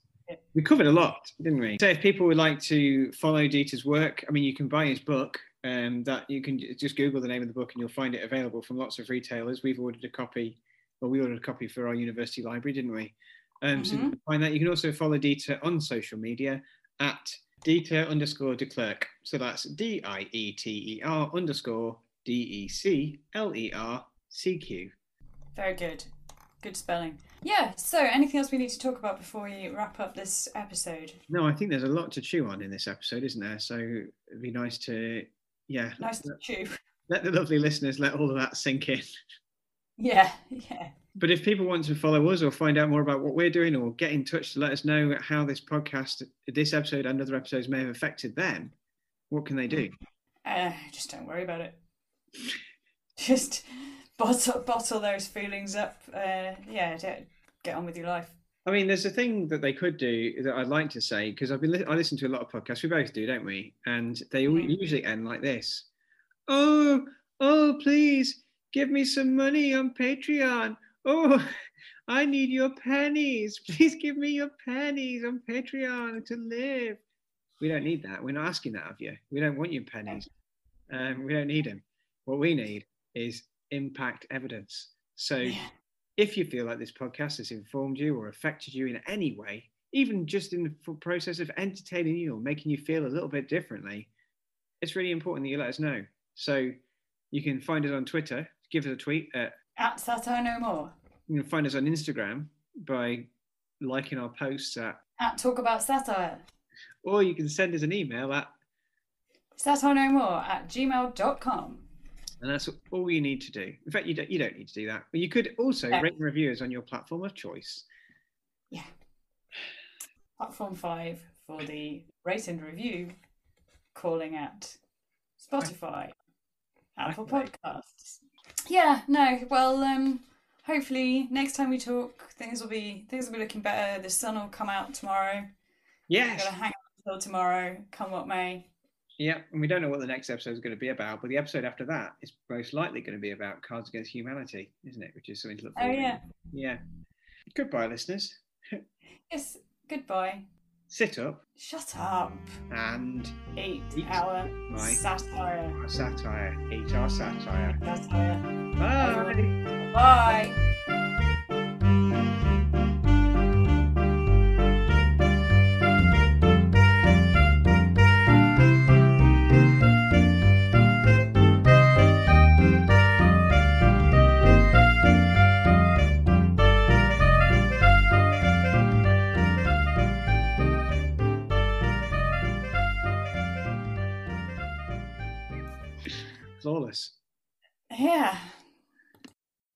we covered a lot, didn't we? So if people would like to follow Dieter's work, I mean, you can buy his book. Um, that you can just Google the name of the book and you'll find it available from lots of retailers. We've ordered a copy, well, we ordered a copy for our university library, didn't we? Um, mm-hmm. So you can find that. You can also follow Dieter on social media at Dieter underscore Declercq. So that's D I E T E R underscore D E C L E R C Q. Very good. Good spelling. Yeah, so anything else we need to talk about before we wrap up this episode? No, I think there's a lot to chew on in this episode, isn't there? So it'd be nice to... Yeah, nice to chew. Let the lovely listeners let all of that sink in. Yeah, yeah. But if people want to follow us or find out more about what we're doing or get in touch to let us know how this podcast, this episode and other episodes may have affected them, what can they do? Uh, just don't worry about it. Just bottle, bottle those feelings up. Uh, yeah, get on with your life. I mean, there's a thing that they could do that I'd like to say, because I've been li- I listen to a lot of podcasts. We both do, don't we? And they all usually end like this: "Oh, oh, please give me some money on Patreon. Oh, I need your pennies. Please give me your pennies on Patreon to live. We don't need that. We're not asking that of you. We don't want your pennies. Um, we don't need them. What we need is impact evidence. So yeah. If you feel like this podcast has informed you or affected you in any way, even just in the process of entertaining you or making you feel a little bit differently, it's really important that you let us know. So you can find us on Twitter. Give us a tweet at, at Satire No More. You can find us on Instagram by liking our posts at, at Talk About Satire. Or you can send us an email at satire no more at gmail dot com. And that's all you need to do. In fact, you don't, you don't need to do that. But you could also no. rate and review us on your platform of choice. Yeah. Platform five for the rate and review, calling at Spotify, Apple Podcasts. Yeah, no, well, um, hopefully next time we talk, things will be things will be looking better. The sun will come out tomorrow. Yes. We're gonna hang out until tomorrow, come what may. Yeah, and we don't know what the next episode is going to be about, but the episode after that is most likely going to be about Cards Against Humanity, isn't it? Which is something to look forward to. Oh, yeah. Yeah. Goodbye, listeners. Yes, goodbye. Sit up. Shut up. And eat, eat our satire. Our satire. Eat our satire. Satire. Bye. Bye. Bye. Flawless. Yeah.